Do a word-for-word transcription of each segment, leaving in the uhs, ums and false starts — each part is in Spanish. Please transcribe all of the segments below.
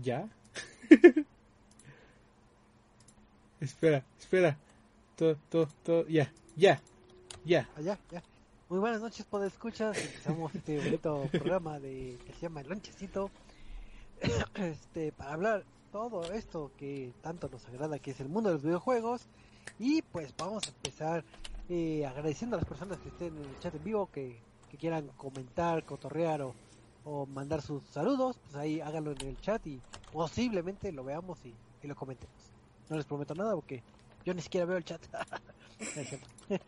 ¿Ya? espera, espera. Todo, todo, todo. Ya, ya, ya. Allá, ya. Muy buenas noches, podescuchas. Empezamos este bonito programa de que se llama El Lonchecito. Este, para hablar todo esto que tanto nos agrada, que es el mundo de los videojuegos. Y pues vamos a empezar eh, agradeciendo a las personas que estén en el chat en vivo, que, que quieran comentar, cotorrear o. o mandar sus saludos, pues ahí háganlo en el chat y posiblemente lo veamos y, y lo comentemos. No les prometo nada porque yo ni siquiera veo el chat.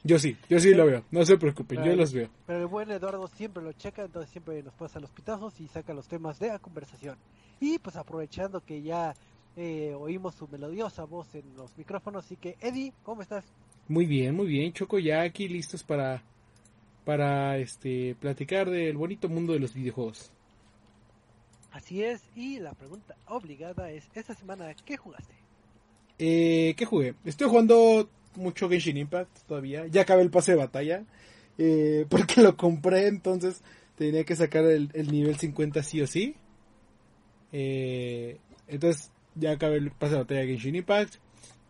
yo sí, yo sí lo veo, no se preocupen, pero, yo los veo. Pero el buen Eduardo siempre lo checa, entonces siempre nos pasa los pitazos y saca los temas de la conversación. Y pues aprovechando que ya eh, oímos su melodiosa voz en los micrófonos, así que Eddie, ¿cómo estás? Muy bien, muy bien, Choco, ya aquí listos para... para este platicar del bonito mundo de los videojuegos. Así es, y la pregunta obligada es, esta semana, ¿qué jugaste? Eh, ¿qué jugué? Estoy jugando mucho Genshin Impact todavía, ya acabé el pase de batalla, eh, porque lo compré, entonces tenía que sacar el, el nivel cincuenta sí o sí. Eh, entonces ya acabé el pase de batalla de Genshin Impact,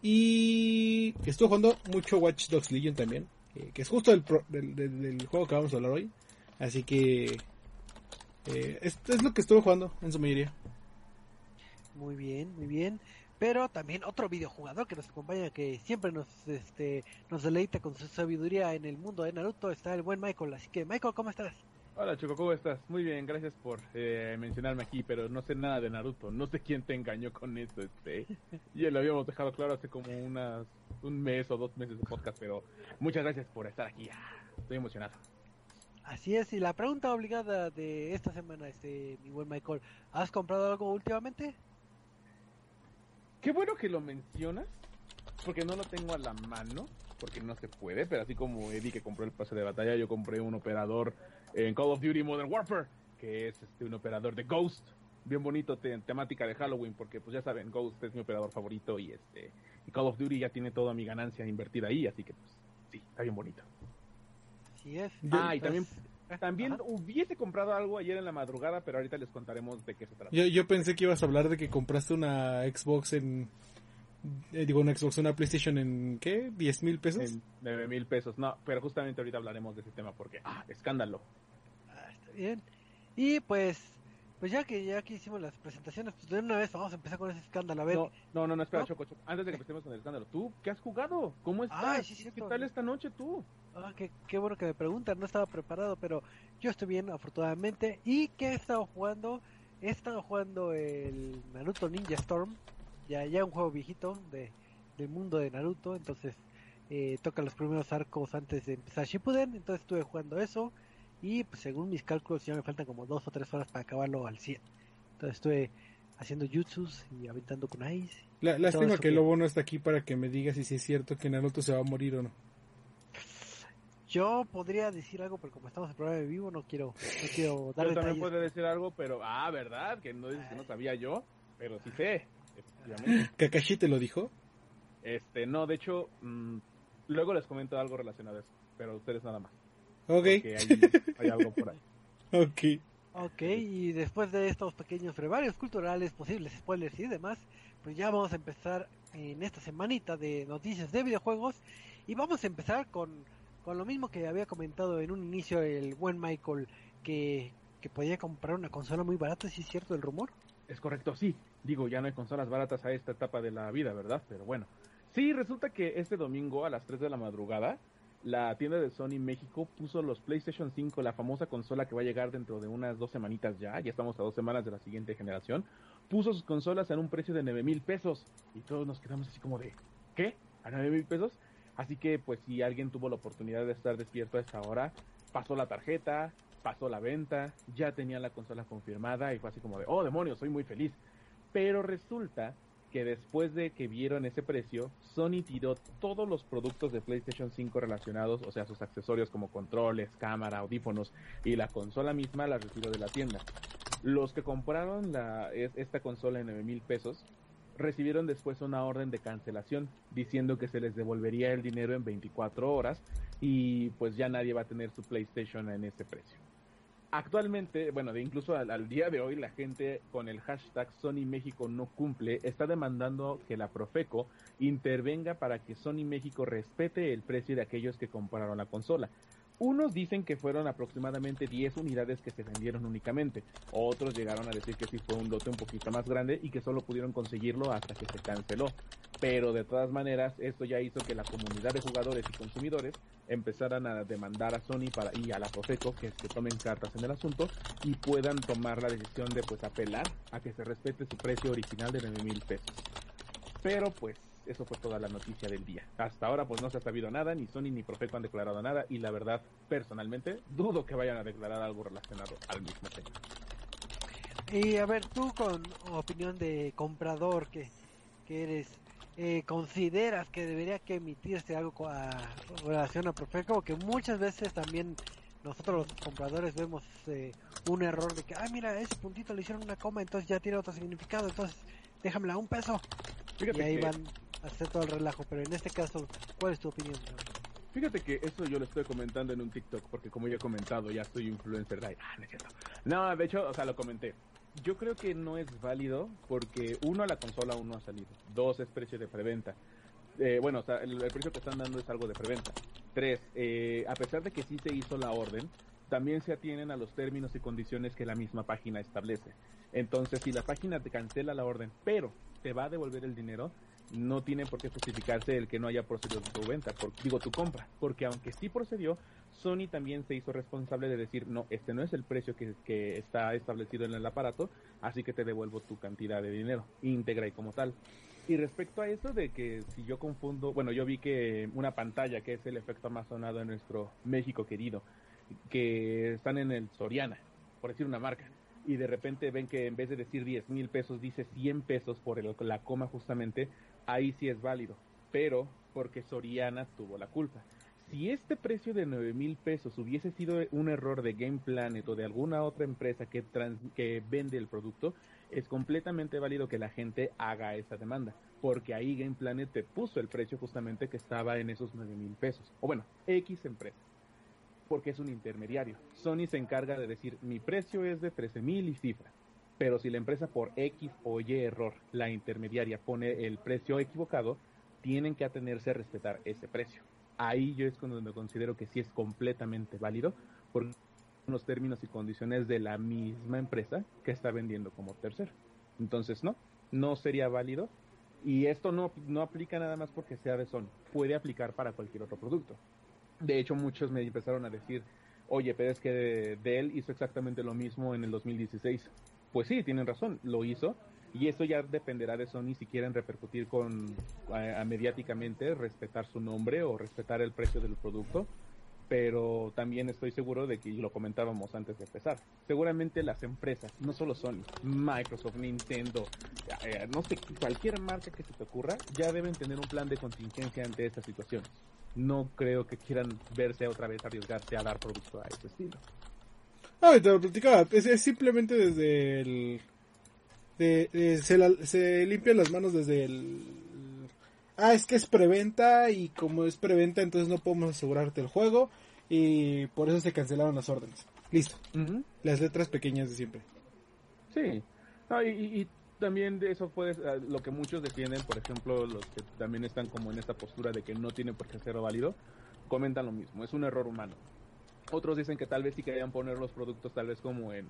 y estoy jugando mucho Watch Dogs Legion también, que es justo el pro, del, del, del juego que vamos a hablar hoy, así que eh, esto es lo que estuve jugando en su mayoría. Muy bien, muy bien, pero también otro videojugador que nos acompaña, que siempre nos este nos deleita con su sabiduría en el mundo de Naruto, está el buen Michael, así que Michael, ¿cómo estás? Hola Choco, ¿cómo estás? Muy bien, gracias por eh, mencionarme aquí, pero no sé nada de Naruto, no sé quién te engañó con eso, este, y lo habíamos dejado claro hace como unas, un mes o dos meses de podcast, pero muchas gracias por estar aquí, estoy emocionado. Así es, y la pregunta obligada de esta semana, este, mi buen Michael, ¿has comprado algo últimamente? Qué bueno que lo mencionas, porque no lo tengo a la mano, porque no se puede, pero así como Eddie que compró el pase de batalla, yo compré un operador en Call of Duty Modern Warfare, que es este un operador de Ghost, bien bonito, te, temática de Halloween, porque pues ya saben, Ghost es mi operador favorito y este y Call of Duty ya tiene toda mi ganancia invertida ahí, así que pues sí, está bien bonito. Así es. Ah, y también, también hubiese comprado algo ayer en la madrugada, pero ahorita les contaremos de qué se trata. Yo, yo pensé que ibas a hablar de que compraste una Xbox en... Eh, digo, una Xbox, una PlayStation en, ¿qué? ¿diez mil pesos? nueve mil pesos, no, pero justamente ahorita hablaremos de ese tema porque, ¡ah, escándalo! Ah, está bien. Y pues, Pues ya que ya que hicimos las presentaciones, pues de una vez vamos a empezar con ese escándalo, a ver. No, no, no, no espera, ¿no? Choco, Choco, antes de que empecemos con el escándalo, ¿tú qué has jugado? ¿Cómo estás? Ah, sí, sí, ¿qué tal esta noche tú? Ah, qué, qué bueno que me preguntan, no estaba preparado, pero yo estoy bien, afortunadamente. ¿Y qué he estado jugando? He estado jugando el Naruto Ninja Storm, ya ya un juego viejito de del mundo de Naruto, entonces eh, toca los primeros arcos antes de empezar Shippuden, entonces estuve jugando eso. Y pues, según mis cálculos ya me faltan como dos o tres horas para acabarlo al cien. Entonces estuve haciendo jutsus y aventando kunais. La, lástima que Lobo no está aquí para que me diga si, si es cierto que Naruto se va a morir o no. Yo podría decir algo, pero como estamos en programa de vivo no quiero, no quiero dar detalles. Yo también podría decir algo, pero ah, ¿verdad? Que no dices que no sabía yo, pero sí sé. ¿Kakashi te lo dijo? Este, no, de hecho, mmm, luego les comento algo relacionado a eso, pero ustedes nada más. Okay. Hay, hay algo por ahí. Okay. Okay, y después de estos pequeños brevarios culturales, posibles spoilers y demás, pues ya vamos a empezar en esta semanita de noticias de videojuegos y vamos a empezar con, con lo mismo que había comentado en un inicio el buen Michael, que, que podía comprar una consola muy barata, ¿sí es cierto el rumor? Es correcto, sí. Digo, ya no hay consolas baratas a esta etapa de la vida, ¿verdad? Pero bueno. Sí, resulta que este domingo a las tres de la madrugada la tienda de Sony México puso los PlayStation cinco, la famosa consola que va a llegar dentro de unas dos semanitas ya, ya estamos a dos semanas de la siguiente generación, puso sus consolas en un precio de nueve mil pesos, y todos nos quedamos así como de, ¿qué? ¿A nueve mil pesos? Así que pues si alguien tuvo la oportunidad de estar despierto a esa hora, pasó la tarjeta, pasó la venta, ya tenía la consola confirmada, y fue así como de, oh demonios, soy muy feliz. Pero resulta que después de que vieron ese precio, Sony tiró todos los productos de PlayStation cinco relacionados, o sea, sus accesorios como controles, cámara, audífonos y la consola misma la retiró de la tienda. Los que compraron la, esta consola en nueve mil pesos recibieron después una orden de cancelación diciendo que se les devolvería el dinero en veinticuatro horas y pues ya nadie va a tener su PlayStation en ese precio. Actualmente, bueno, de incluso al, al día de hoy, la gente con el hashtag Sony México no cumple está demandando que la Profeco intervenga para que Sony México respete el precio de aquellos que compraron la consola. Unos dicen que fueron aproximadamente diez unidades que se vendieron únicamente. Otros llegaron a decir que sí fue un lote un poquito más grande y que solo pudieron conseguirlo hasta que se canceló. Pero de todas maneras, esto ya hizo que la comunidad de jugadores y consumidores empezaran a demandar a Sony para, y a la Profeco que, que tomen cartas en el asunto y puedan tomar la decisión de pues apelar a que se respete su precio original de nueve mil pesos. Pero pues eso fue toda la noticia del día. Hasta ahora pues no se ha sabido nada, ni Sony ni Profeco han declarado nada, y la verdad, personalmente, dudo que vayan a declarar algo relacionado al mismo tema. Y a ver, tú con opinión de comprador que, que eres, eh, ¿consideras que debería que emitirse algo a, a relación a Profeco? Porque muchas veces también nosotros los compradores vemos eh, un error de que, ah mira, ese puntito le hicieron una coma, entonces ya tiene otro significado, entonces déjamela a un peso. Fíjate y ahí que... van a hacer todo el relajo, pero en este caso, ¿cuál es tu opinión? Fíjate que eso yo lo estoy comentando en un TikTok, porque como ya he comentado, ya soy influencer. Ay, ah, no es cierto. No, de hecho, o sea, lo comenté. Yo creo que no es válido porque, uno, la consola aún no ha salido. Dos, es precio de preventa. Eh, bueno, o sea, el, el precio que están dando es algo de preventa. Tres, eh, a pesar de que sí se hizo la orden, también se atienen a los términos y condiciones que la misma página establece. Entonces, si la página te cancela la orden, pero te va a devolver el dinero, no tiene por qué justificarse el que no haya procedido tu venta, por, digo tu compra, porque aunque sí procedió, Sony también se hizo responsable de decir, no, este no es el precio que, que está establecido en el aparato, así que te devuelvo tu cantidad de dinero, íntegra y como tal. Y respecto a eso de que si yo confundo, bueno, yo vi que una pantalla, que es el efecto más sonado en nuestro México querido, que están en el Soriana, por decir una marca, y de repente ven que en vez de decir diez mil pesos dice cien pesos por el, la coma justamente, ahí sí es válido, pero porque Soriana tuvo la culpa. Si este precio de nueve mil pesos hubiese sido un error de Game Planet o de alguna otra empresa que, trans, que vende el producto, es completamente válido que la gente haga esa demanda, porque ahí Game Planet te puso el precio justamente que estaba en esos nueve mil pesos, o bueno, X empresa, porque es un intermediario. Sony se encarga de decir, mi precio es de trece mil y cifra. Pero si la empresa por X o Y error, la intermediaria, pone el precio equivocado, tienen que atenerse a respetar ese precio. Ahí yo es cuando me considero que sí es completamente válido, porque los términos y condiciones de la misma empresa que está vendiendo como tercero. Entonces no, no sería válido. Y esto no, no aplica nada más porque sea de Sony, puede aplicar para cualquier otro producto. De hecho, muchos me empezaron a decir, oye, pero es que Dell hizo exactamente lo mismo en el dos mil dieciséis. Pues sí, tienen razón, lo hizo. Y eso ya dependerá de Sony si quieren repercutir con a, a mediáticamente, respetar su nombre o respetar el precio del producto. Pero también estoy seguro de que, y lo comentábamos antes de empezar, seguramente las empresas, no solo Sony, Microsoft, Nintendo, eh, no sé, cualquier marca que se te ocurra, ya deben tener un plan de contingencia ante estas situaciones. No creo que quieran verse otra vez arriesgarse a dar producto a este estilo. Ah, te lo platicaba, es, es simplemente desde el... De, de, se, la, se limpian las manos desde el... Ah, es que es preventa y como es preventa entonces no podemos asegurarte el juego y por eso se cancelaron las órdenes. Listo. Uh-huh. Las letras pequeñas de siempre. Sí. No, y, y, y también de eso fue lo que muchos defienden, por ejemplo, los que también están como en esta postura de que no tiene por qué ser válido, comentan lo mismo, es un error humano. Otros dicen que tal vez sí querían poner los productos tal vez como en...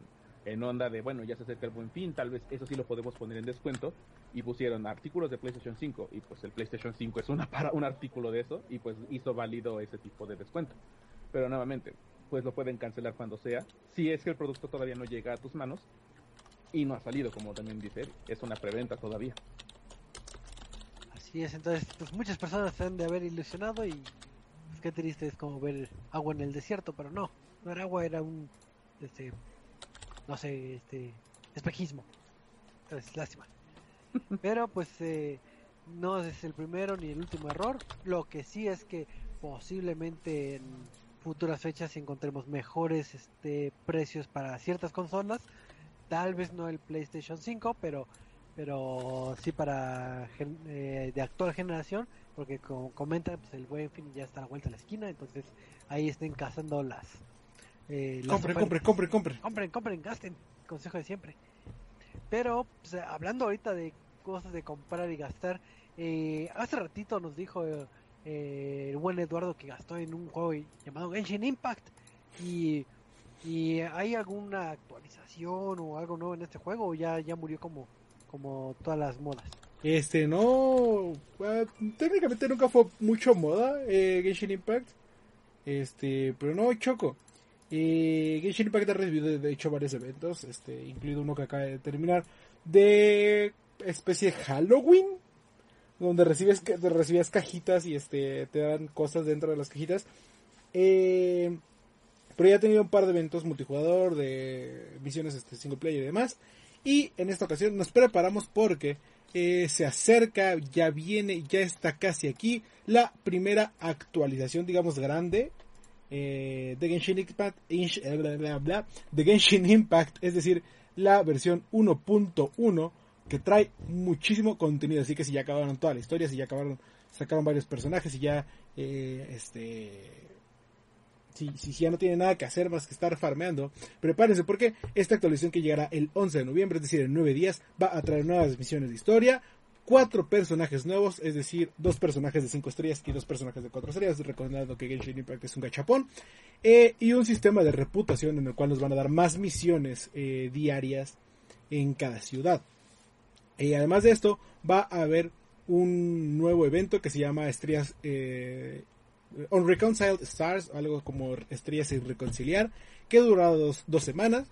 en onda de, bueno, ya se acerca el Buen Fin, tal vez eso sí lo podemos poner en descuento, y pusieron artículos de PlayStation cinco, y pues el PlayStation cinco es una para, un artículo de eso, y pues hizo válido ese tipo de descuento. Pero nuevamente, pues lo pueden cancelar cuando sea, si es que el producto todavía no llega a tus manos, y no ha salido, como también dice él, es una preventa todavía. Así es, entonces, pues muchas personas se han de haber ilusionado, y pues, qué triste es como ver agua en el desierto, pero no, no era agua, era un... este... no sé, este, espejismo. Entonces, lástima. Pero pues eh, no es el primero ni el último error. Lo que sí es que posiblemente en futuras fechas encontremos mejores este precios para ciertas consolas. Tal vez no el PlayStation cinco, pero pero sí para gen- eh, de actual generación, porque como comentan, pues el Buen Fin ya está a la vuelta de la esquina, entonces ahí estén cazando las... Eh, compren, compren, compren, compren. Compren, compren, gasten. Consejo de siempre. Pero, pues, hablando ahorita de cosas de comprar y gastar, eh, hace ratito nos dijo eh, eh, el buen Eduardo que gastó en un juego llamado Genshin Impact. Y, y ¿hay alguna actualización o algo nuevo en este juego? ¿O ya, ya murió como, como todas las modas? Este, no. Uh, técnicamente nunca fue mucho moda eh, Genshin Impact. Este, pero no, Choco. Eh, Genshin Impact ha recibido de hecho varios eventos, este, incluido uno que acaba de terminar, de especie de Halloween, donde recibes, recibías cajitas y este te dan cosas dentro de las cajitas. Eh, pero ya ha tenido un par de eventos multijugador, de misiones este, single player y demás. Y en esta ocasión nos preparamos porque eh, se acerca, ya viene, ya está casi aquí, la primera actualización, digamos, grande. Eh, de Genshin Impact, inch, bla, bla, bla, de Genshin Impact, es decir, la versión uno punto uno que trae muchísimo contenido. Así que si ya acabaron toda la historia, si ya acabaron, sacaron varios personajes, si ya, eh, este, si, si ya no tienen nada que hacer más que estar farmeando, prepárense porque esta actualización que llegará el once de noviembre, es decir, en nueve días, va a traer nuevas misiones de historia. Cuatro personajes nuevos, es decir, dos personajes de cinco estrellas y dos personajes de cuatro estrellas, recordando que Genshin Impact es un gachapón, eh, y un sistema de reputación en el cual nos van a dar más misiones eh, diarias en cada ciudad. Eh, además de esto, va a haber un nuevo evento que se llama Estrellas eh, Unreconciled Stars, algo como Estrellas sin reconciliar, que durará dos, dos semanas.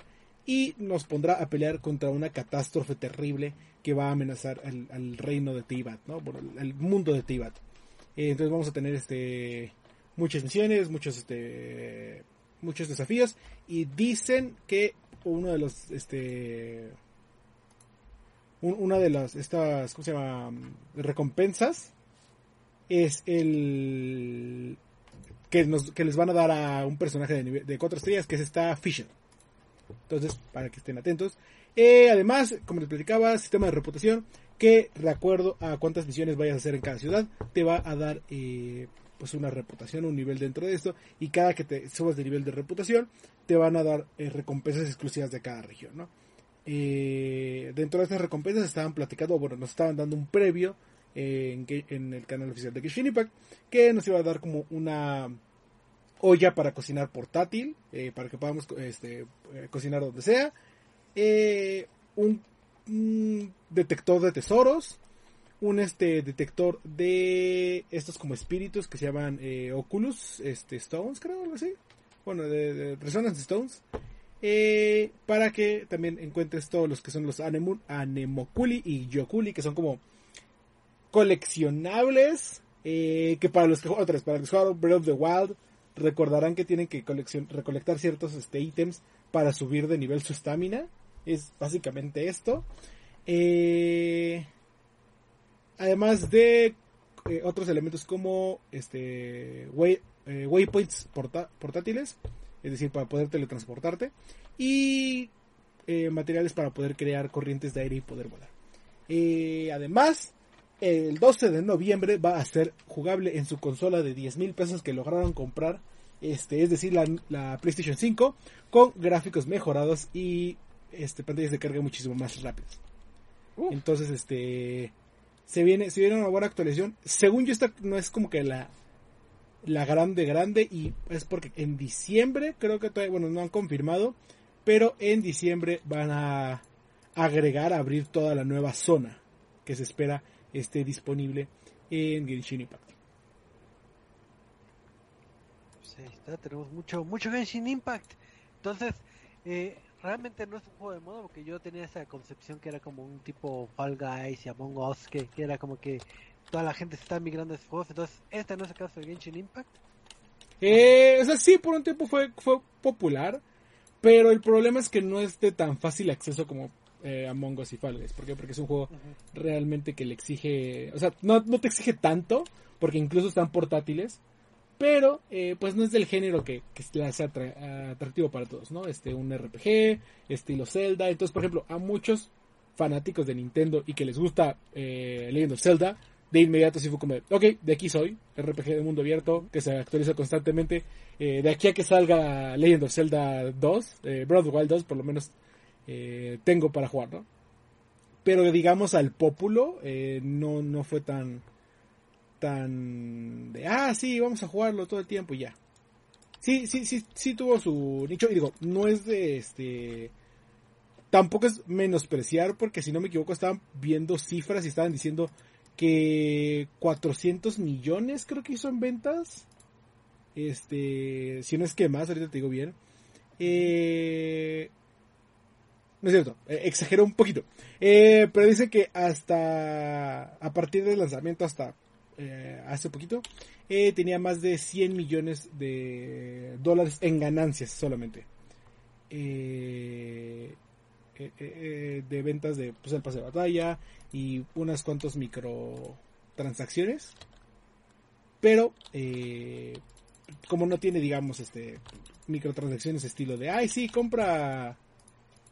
Y nos pondrá a pelear contra una catástrofe terrible que va a amenazar al, al reino de Teyvat, ¿no? Bueno, al mundo de Teyvat. Eh, entonces vamos a tener este muchas misiones, muchos este muchos desafíos. Y dicen que uno de los este un, una de las estas ¿cómo se llama? Recompensas es el que nos que les van a dar a un personaje de, nivel, de cuatro estrellas que es esta Fisher. Entonces, para que estén atentos. Eh, además, como les platicaba, sistema de reputación que, de acuerdo a cuántas misiones vayas a hacer en cada ciudad, te va a dar eh, pues una reputación, un nivel dentro de esto. Y cada que te subas de nivel de reputación, te van a dar eh, recompensas exclusivas de cada región, ¿no? Eh, dentro de estas recompensas estaban platicando, bueno, nos estaban dando un previo eh, en, en el canal oficial de Genshin Impact, que nos iba a dar como una... olla para cocinar portátil, eh, para que podamos este, cocinar donde sea, eh, un, un detector de tesoros, un este detector de estos como espíritus que se llaman eh, Oculus este, Stones, creo, algo así, bueno, de, de Resonance Stones, eh, para que también encuentres todos los que son los anem- Anemoculi y Yoculi, que son como coleccionables, eh, que para los que otros, para los que jugaron Breath of the Wild recordarán que tienen que coleccion- recolectar ciertos este, ítems para subir de nivel su estamina. Es básicamente esto. Eh... Además de eh, otros elementos como este way, eh, waypoints porta, portátiles, es decir, para poder teletransportarte, y eh, materiales para poder crear corrientes de aire y poder volar. Eh, además, el doce de noviembre va a ser jugable en su consola de diez mil pesos que lograron comprar, este, es decir, la, la PlayStation cinco, con gráficos mejorados y este, pantallas de carga muchísimo más rápidas. Uh. Entonces, este... Se viene, se viene una buena actualización. Según yo, esta no es como que la, la grande, grande. Y es porque en diciembre, creo que todavía, bueno, no han confirmado. Pero en diciembre van a agregar, a abrir toda la nueva zona que se espera esté disponible en Genshin Impact. Pues ahí está, tenemos mucho, mucho Genshin Impact. Entonces, eh... realmente no es un juego de moda, porque yo tenía esa concepción que era como un tipo Fall Guys y Among Us, que, que era como que toda la gente se está migrando a esos juegos. Entonces, ¿este no es el caso de Genshin Impact? Eh, o sea, sí, por un tiempo fue, fue popular, pero el problema es que no es de tan fácil acceso como eh, Among Us y Fall Guys. ¿Por qué? Porque es un juego uh-huh. realmente que le exige... O sea, no, no te exige tanto, porque incluso están portátiles, pero eh, pues no es del género que, que sea atra- atractivo para todos, ¿no? Este, un R P G, estilo Zelda. Entonces, por ejemplo, a muchos fanáticos de Nintendo y que les gusta eh, Legend of Zelda, de inmediato sí fue como, ok, de aquí soy, R P G de mundo abierto, que se actualiza constantemente, eh, de aquí a que salga Legend of Zelda dos, eh, Breath of the Wild dos, por lo menos eh, tengo para jugar, ¿no? Pero digamos al pópulo, eh, no, no fue tan... tan de, ah, sí, vamos a jugarlo todo el tiempo y ya. Sí, sí, sí, sí tuvo su nicho, y digo, no es de este, tampoco es menospreciar, porque si no me equivoco estaban viendo cifras y estaban diciendo que cuatrocientos millones creo que hizo en ventas, este, si no es que más, ahorita te digo bien, eh... no es cierto, eh, exagero un poquito, eh, pero dice que hasta, a partir del lanzamiento hasta Eh, hace poquito, eh, tenía más de cien millones de dólares en ganancias solamente eh, eh, eh, de ventas de pues, el pase de batalla y unas cuantas microtransacciones, pero eh, como no tiene, digamos, este microtransacciones estilo de ay sí, compra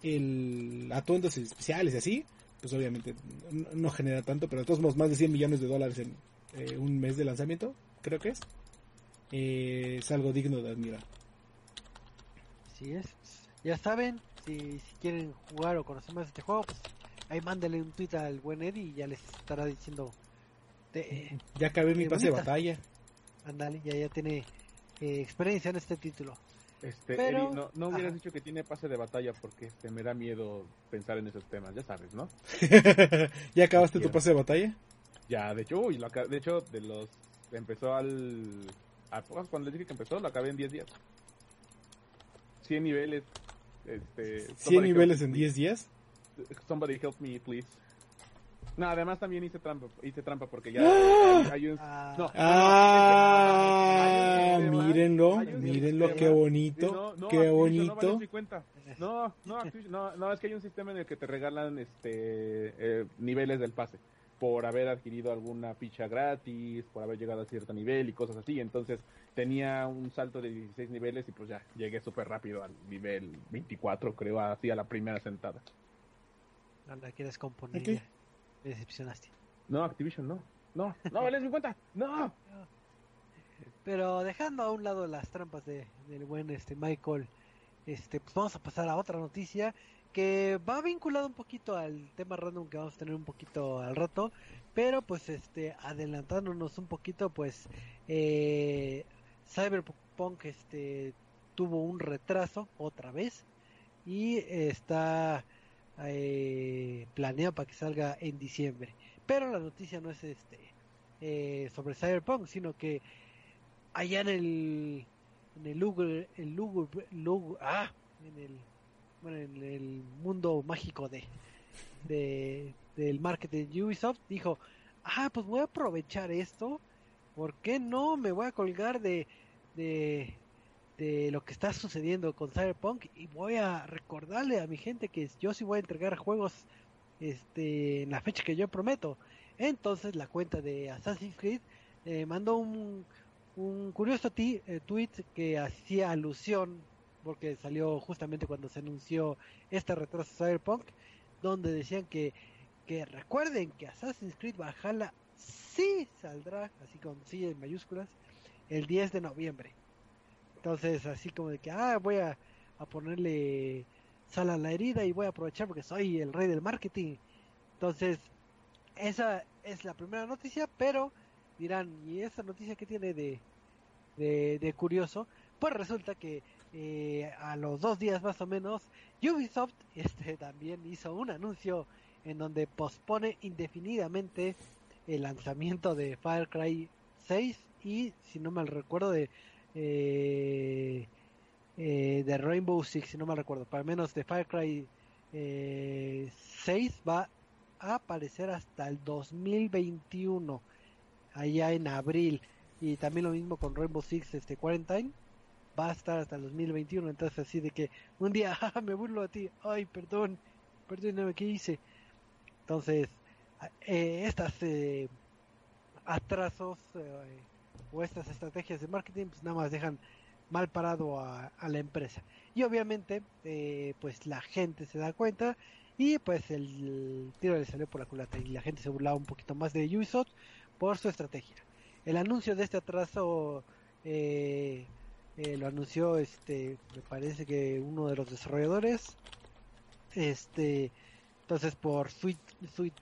el atuendos especiales y así, pues obviamente no, no genera tanto, pero de todos modos más de cien millones de dólares en Eh, un mes de lanzamiento, creo que es eh, es algo digno de admirar. Así es, ya saben, si, si quieren jugar o conocer más de este juego, pues ahí mándale un tweet al buen Eddie y ya les estará diciendo de, eh, ya acabé mi pase de batalla, ándale, ya, ya tiene eh, experiencia en este título. Este, pero, Eri, no, no hubieras ajá. dicho que tiene pase de batalla, porque este, me da miedo pensar en esos temas, ya sabes, ¿no? ¿Ya acabaste tu pase de batalla? Ya, de hecho, uy, lo, de hecho, de los empezó al... A, cuando les dije que empezó, lo acabé en diez días. cien niveles. Este, ¿cien niveles en diez días? Somebody help me, please. No, además también hice trampa, hice trampa porque ya ¡Ah! hay, hay un... No, ah, no, no, no, no, no, no, no, no, mírenlo, un, mírenlo, qué bonito, no, no, qué bonito. No, no, no, no, es que hay un sistema en el que te regalan este eh, niveles del pase, por haber adquirido alguna ficha gratis, por haber llegado a cierto nivel y cosas así. Entonces tenía un salto de dieciséis niveles y pues ya llegué súper rápido al nivel veinticuatro, creo, así a la primera sentada. Anda, ¿quieres componer? Okay. Me decepcionaste. No, Activision no. No, no, vales mi cuenta. No. Pero dejando a un lado las trampas de del buen este Michael, este pues vamos a pasar a otra noticia que va vinculado un poquito al tema random que vamos a tener un poquito al rato, pero pues este adelantándonos un poquito, pues eh, Cyberpunk Cyberpunk este tuvo un retraso otra vez y está eh, planeado para que salga en diciembre. Pero la noticia no es este eh, sobre Cyberpunk, sino que allá en el en el lugar, el lugar, lugar, ah, en el bueno, en el mundo mágico de, de del marketing de Ubisoft dijo, ah, pues voy a aprovechar esto, ¿por qué no? Me voy a colgar de de de lo que está sucediendo con Cyberpunk y voy a recordarle a mi gente que yo sí voy a entregar juegos este en la fecha que yo prometo. Entonces la cuenta de Assassin's Creed eh, mandó un un curioso t- eh, tweet que hacía alusión, porque salió justamente cuando se anunció este retraso de Cyberpunk, donde decían que, que recuerden que Assassin's Creed Valhalla sí saldrá, así con sí en mayúsculas, el diez de noviembre. Entonces así como de que ah voy a, a ponerle sal a la herida y voy a aprovechar porque soy el rey del marketing. Entonces esa es la primera noticia, pero dirán, ¿y esa noticia que tiene de, de, de curioso? Pues resulta que eh, a los dos días más o menos, Ubisoft este también hizo un anuncio en donde pospone indefinidamente el lanzamiento de Far Cry seis y, si no mal recuerdo, de eh, eh, de Rainbow Six, si no mal recuerdo, para menos de Far Cry eh, seis va a aparecer hasta el dos mil veintiuno. Allá en abril, y también lo mismo con Rainbow Six este Quarantine, va a estar hasta el dos mil veintiuno. Entonces así de que un día me burlo a ti, ay perdón, perdóname, ¿qué hice? Entonces eh, estas eh, atrasos eh, o estas estrategias de marketing pues nada más dejan mal parado a, a la empresa, y obviamente eh, pues la gente se da cuenta y pues el tiro le salió por la culata y la gente se burlaba un poquito más de Ubisoft por su estrategia. El anuncio de este atraso eh, eh, lo anunció este, me parece que uno de los desarrolladores, este, entonces por suite, suite,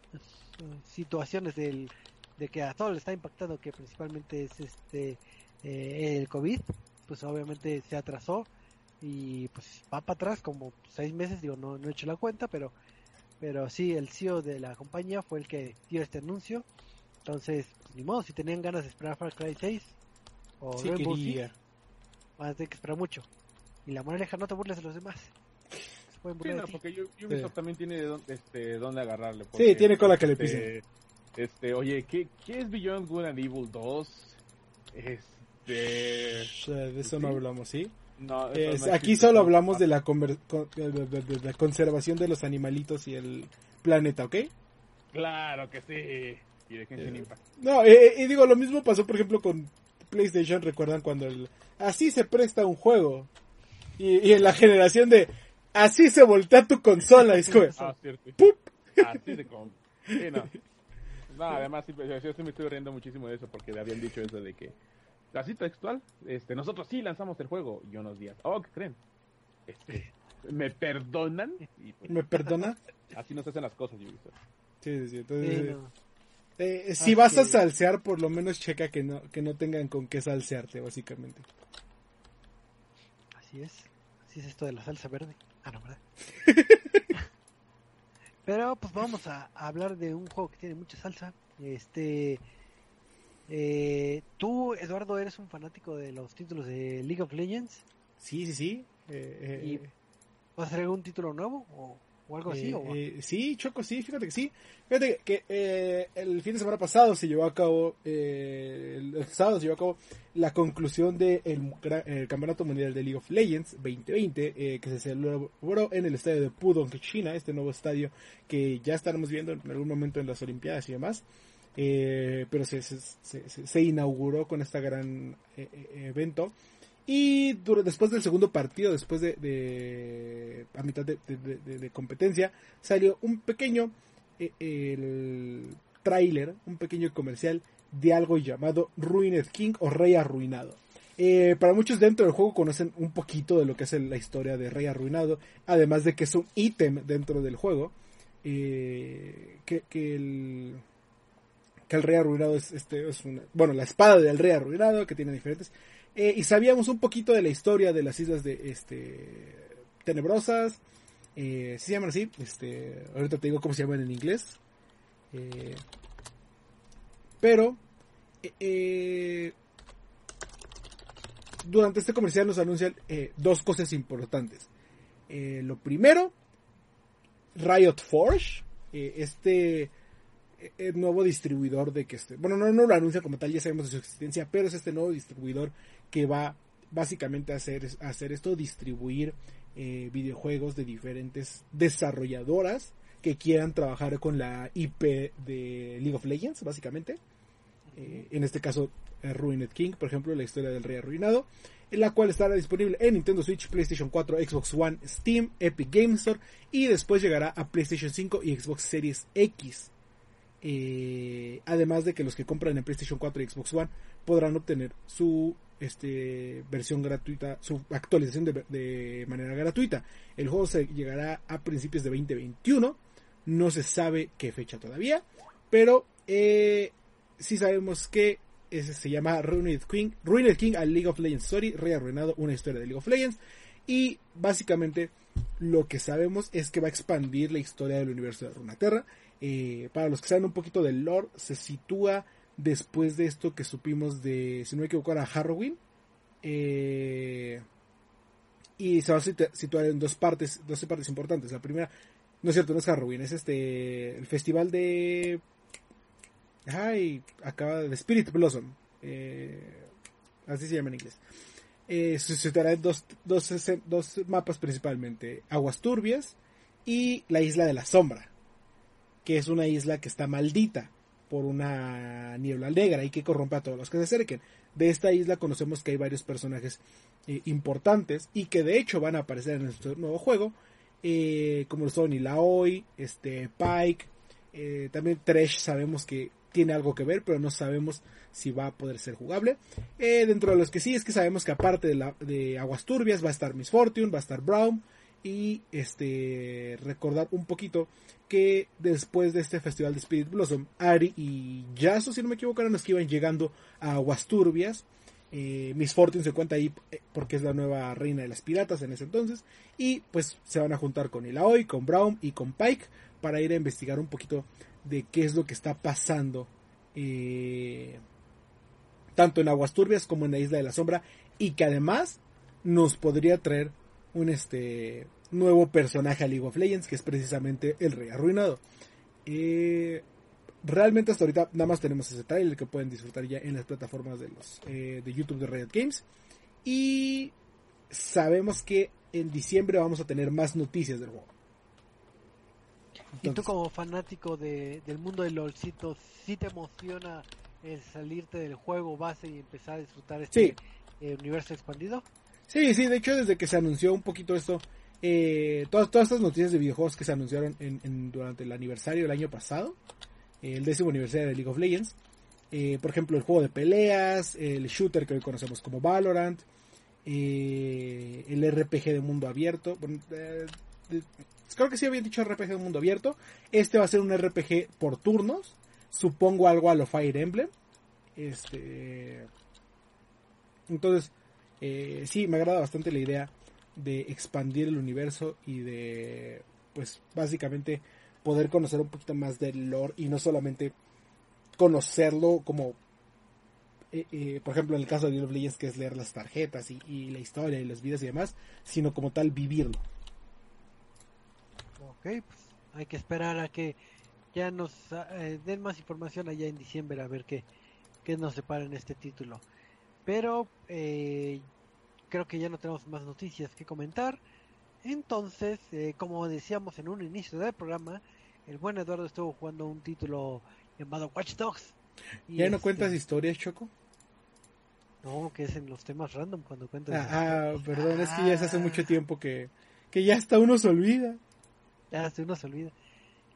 situaciones del, de que a todo le está impactando, que principalmente es este eh, el COVID, pues obviamente se atrasó y pues va para atrás como seis meses, digo, no, no he hecho la cuenta, pero, pero sí, el C E O de la compañía fue el que dio este anuncio. Entonces, pues, ni modo, si tenían ganas de esperar Far Cry seis o sí Rainbow Six, van a tener que esperar mucho. Y la moraleja, no te burles de los demás. Se pueden burlar, sí, no, porque Ubisoft sí también tiene de dónde, este, dónde agarrarle. Porque, sí, tiene cola que le pisen. Este, este, oye, ¿qué, ¿qué es Beyond Good and Evil dos? Este... Shh, de eso sí no hablamos, ¿sí? No, es, no es aquí solo hablamos de la, conver- con, de, de, de la conservación de los animalitos y el planeta, ¿ok? Claro que sí. Y de Genshin Impact. No, eh, y digo, lo mismo pasó, por ejemplo, con PlayStation, recuerdan cuando el así se presta un juego. Y, y en la generación de así se voltea tu consola, es como ah, ¡pup! Así se come. Sí, no. No, además, sí, yo, yo me estoy riendo muchísimo de eso porque le habían dicho eso de que así textual, este, nosotros sí lanzamos el juego y unos días, oh, ¿qué creen? Este, ¿me perdonan? Y pues, ¿me perdona? Así nos hacen las cosas, yo visto. Sí, sí, entonces... Sí, no. Eh, si ah, vas sí. a salsear, por lo menos checa que no que no tengan con qué salsearte, básicamente. Así es. Así es esto de la salsa verde. Ah, no, ¿verdad? Pero pues vamos a, a hablar de un juego que tiene mucha salsa. Este, eh, tú, Eduardo, eres un fanático de los títulos de League of Legends. Sí, sí, sí. Eh, eh, ¿Y vas a traer un título nuevo o...? ¿O algo así? Eh, o... Eh, sí, Choco, sí, fíjate que sí. Fíjate que eh, el fin de semana pasado se llevó a cabo, eh, el, el sábado se llevó a cabo la conclusión del de el Campeonato Mundial de League of Legends veinte veinte, eh, que se celebró en el estadio de Pudong, China, este nuevo estadio que ya estaremos viendo en algún momento en las Olimpiadas y demás. Eh, pero se, se, se, se inauguró con este gran eh, evento. Y durante, después del segundo partido, después de, de a mitad de, de, de, de competencia, salió un pequeño eh, el tráiler, un pequeño comercial de algo llamado Ruined King o Rey Arruinado. Eh, para muchos dentro del juego conocen un poquito de lo que es la historia de Rey Arruinado, además de que es un ítem dentro del juego, eh, que, que el... que el Rey Arruinado es, este, es una, bueno, la espada del Rey Arruinado, que tiene diferentes... eh, y sabíamos un poquito de la historia de las islas de este tenebrosas, eh, se llaman así, este, ahorita te digo cómo se llaman en inglés, eh, pero eh, durante este comercial nos anuncian eh, dos cosas importantes. Eh, lo primero, Riot Forge, eh, este eh, nuevo distribuidor de que este, bueno, no, no lo anuncia como tal, ya sabemos de su existencia, pero es este nuevo distribuidor que va básicamente a hacer, a hacer esto, distribuir eh, videojuegos de diferentes desarrolladoras que quieran trabajar con la I P de League of Legends, básicamente. Eh, en este caso, eh, Ruined King, por ejemplo, la historia del rey arruinado, la cual estará disponible en Nintendo Switch, PlayStation cuatro, Xbox One, Steam, Epic Games Store, y después llegará a PlayStation cinco y Xbox Series X. Eh, además de que los que compran en PlayStation cuatro y Xbox One podrán obtener su este, versión gratuita, su actualización de, de manera gratuita. El juego se llegará a principios de veinte veintiuno, no se sabe qué fecha todavía, pero eh, sí sabemos que ese se llama Ruined King, Ruined King a League of Legends Story, Rey Arruinado, una historia de League of Legends. Y básicamente lo que sabemos es que va a expandir la historia del universo de Runeterra. Eh, para los que saben un poquito del lore, se sitúa después de esto que supimos de, si no me equivoco, era Harrowing. Eh, y se va a situar en dos partes, dos partes importantes. La primera, no es cierto, no es Harrowing, es este el festival de... Ay, acaba de Spirit Blossom, eh, así se llama en inglés. Eh, se citarán dos, dos, dos mapas principalmente, Aguas Turbias y la Isla de la Sombra, que es una isla que está maldita por una niebla negra y que corrompe a todos los que se acerquen. De esta isla conocemos que hay varios personajes eh, importantes y que de hecho van a aparecer en nuestro nuevo juego, eh, como son Ilaoi, este, Pike, eh, también Thresh sabemos que tiene algo que ver, pero no sabemos si va a poder ser jugable. Eh, dentro de los que sí es que sabemos que aparte de, la, de Aguas Turbias va a estar Miss Fortune, va a estar Braum, y este recordar un poquito que después de este festival de Spirit Blossom, Ari y Yasuo, si no me equivoco, eran los que iban llegando a Aguas Turbias. Eh, Miss Fortune se cuenta ahí porque es la nueva reina de las piratas en ese entonces, y pues se van a juntar con Ilaoi, con Braum y con Pike para ir a investigar un poquito de qué es lo que está pasando eh, tanto en Aguas Turbias como en la Isla de la Sombra, y que además nos podría traer un este nuevo personaje a League of Legends, que es precisamente el Rey Arruinado. Eh, realmente hasta ahorita nada más tenemos ese trailer que pueden disfrutar ya en las plataformas de los eh, de YouTube de Riot Games, y sabemos que en diciembre vamos a tener más noticias del juego. Entonces, y tú como fanático de, del mundo del LOLcito, ¿sí te emociona el salirte del juego base y empezar a disfrutar este sí. eh, universo expandido? Sí, sí, de hecho desde que se anunció un poquito esto, eh, todas, todas estas noticias de videojuegos que se anunciaron en, en, durante el aniversario del año pasado, eh, el décimo aniversario de League of Legends, eh, por ejemplo el juego de peleas, el shooter que hoy conocemos como Valorant, eh, el R P G de mundo abierto, bueno, eh, de, creo que sí habían dicho R P G de mundo abierto. Este va a ser un R P G por turnos, supongo algo a lo Fire Emblem. Este, entonces eh, sí, me agrada bastante la idea de expandir el universo y de pues básicamente poder conocer un poquito más del lore y no solamente conocerlo como eh, eh, por ejemplo en el caso de League of Legends, que es leer las tarjetas y, y la historia y las vidas y demás, sino como tal vivirlo. Ok, pues hay que esperar a que ya nos eh, den más información allá en diciembre, a ver qué, qué nos depara en este título. Pero eh, creo que ya no tenemos más noticias que comentar. Entonces, eh, como decíamos en un inicio del programa, el buen Eduardo estuvo jugando un título llamado Watch Dogs. Y ¿ya no este... cuentas historias, Choco? No, que es en los temas random cuando cuentas. Ah, ah perdón, ah. Es que ya es hace mucho tiempo que, que ya hasta uno se olvida. Ya se uno se olvida.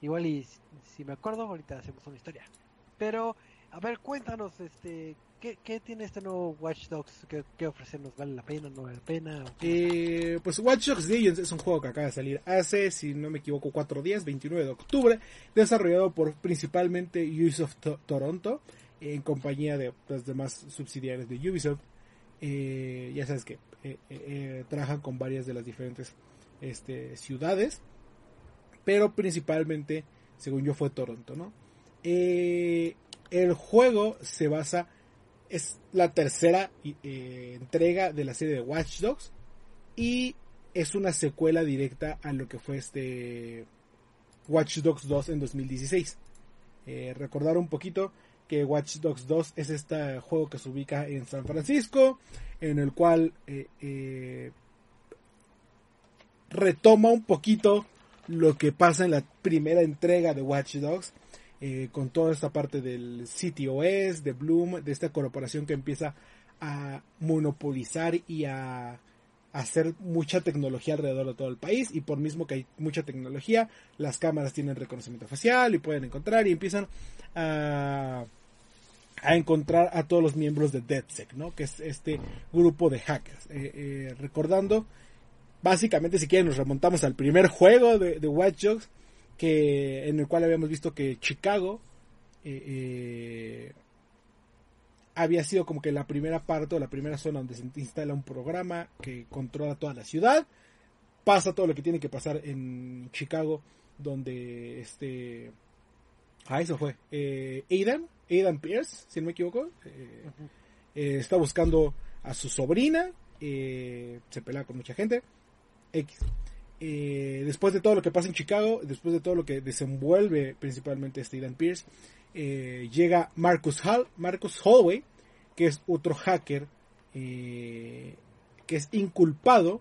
Igual y si, si me acuerdo, ahorita hacemos una historia. Pero, a ver, cuéntanos, este, ¿qué, qué tiene este nuevo Watch Dogs? ¿Qué, qué ofrecernos? ¿Vale la pena? ¿No vale la pena? Eh, pues Watch Dogs Legion es un juego que acaba de salir hace, si no me equivoco, cuatro días, veintinueve de octubre, desarrollado por principalmente Ubisoft Toronto, en compañía de las demás subsidiarias de Ubisoft. eh, ya sabes que eh, eh, eh, trabajan con varias de las diferentes este, ciudades, pero principalmente, según yo, fue Toronto, ¿no? Eh, el juego se basa, es la tercera eh, entrega de la serie de Watch Dogs y es una secuela directa a lo que fue este Watch Dogs dos en dos mil dieciséis. Eh, recordar un poquito que Watch Dogs dos es este juego que se ubica en San Francisco, en el cual eh, eh, retoma un poquito lo que pasa en la primera entrega de Watch Dogs, eh, con toda esta parte del C T O S, de Blume, de esta corporación que empieza a monopolizar y a hacer mucha tecnología alrededor de todo el país, y por mismo que hay mucha tecnología, las cámaras tienen reconocimiento facial y pueden encontrar y empiezan a, a encontrar a todos los miembros de DeadSec, ¿no? Que es este grupo de hackers. Eh, eh, recordando, básicamente, si quieren, nos remontamos al primer juego de, de Watch Dogs, que, en el cual habíamos visto que Chicago eh, eh, había sido como que la primera parte o la primera zona donde se instala un programa que controla toda la ciudad. Pasa todo lo que tiene que pasar en Chicago, donde este... Ah, eso fue. Eh, Aidan, Aidan Pierce, si no me equivoco, eh, uh-huh. eh, está buscando a su sobrina, eh, se pelea con mucha gente. X. Eh, después de todo lo que pasa en Chicago, después de todo lo que desenvuelve principalmente este Aidan Pierce, eh, llega Marcus Hall, Marcus Holloway, que es otro hacker eh, que es inculpado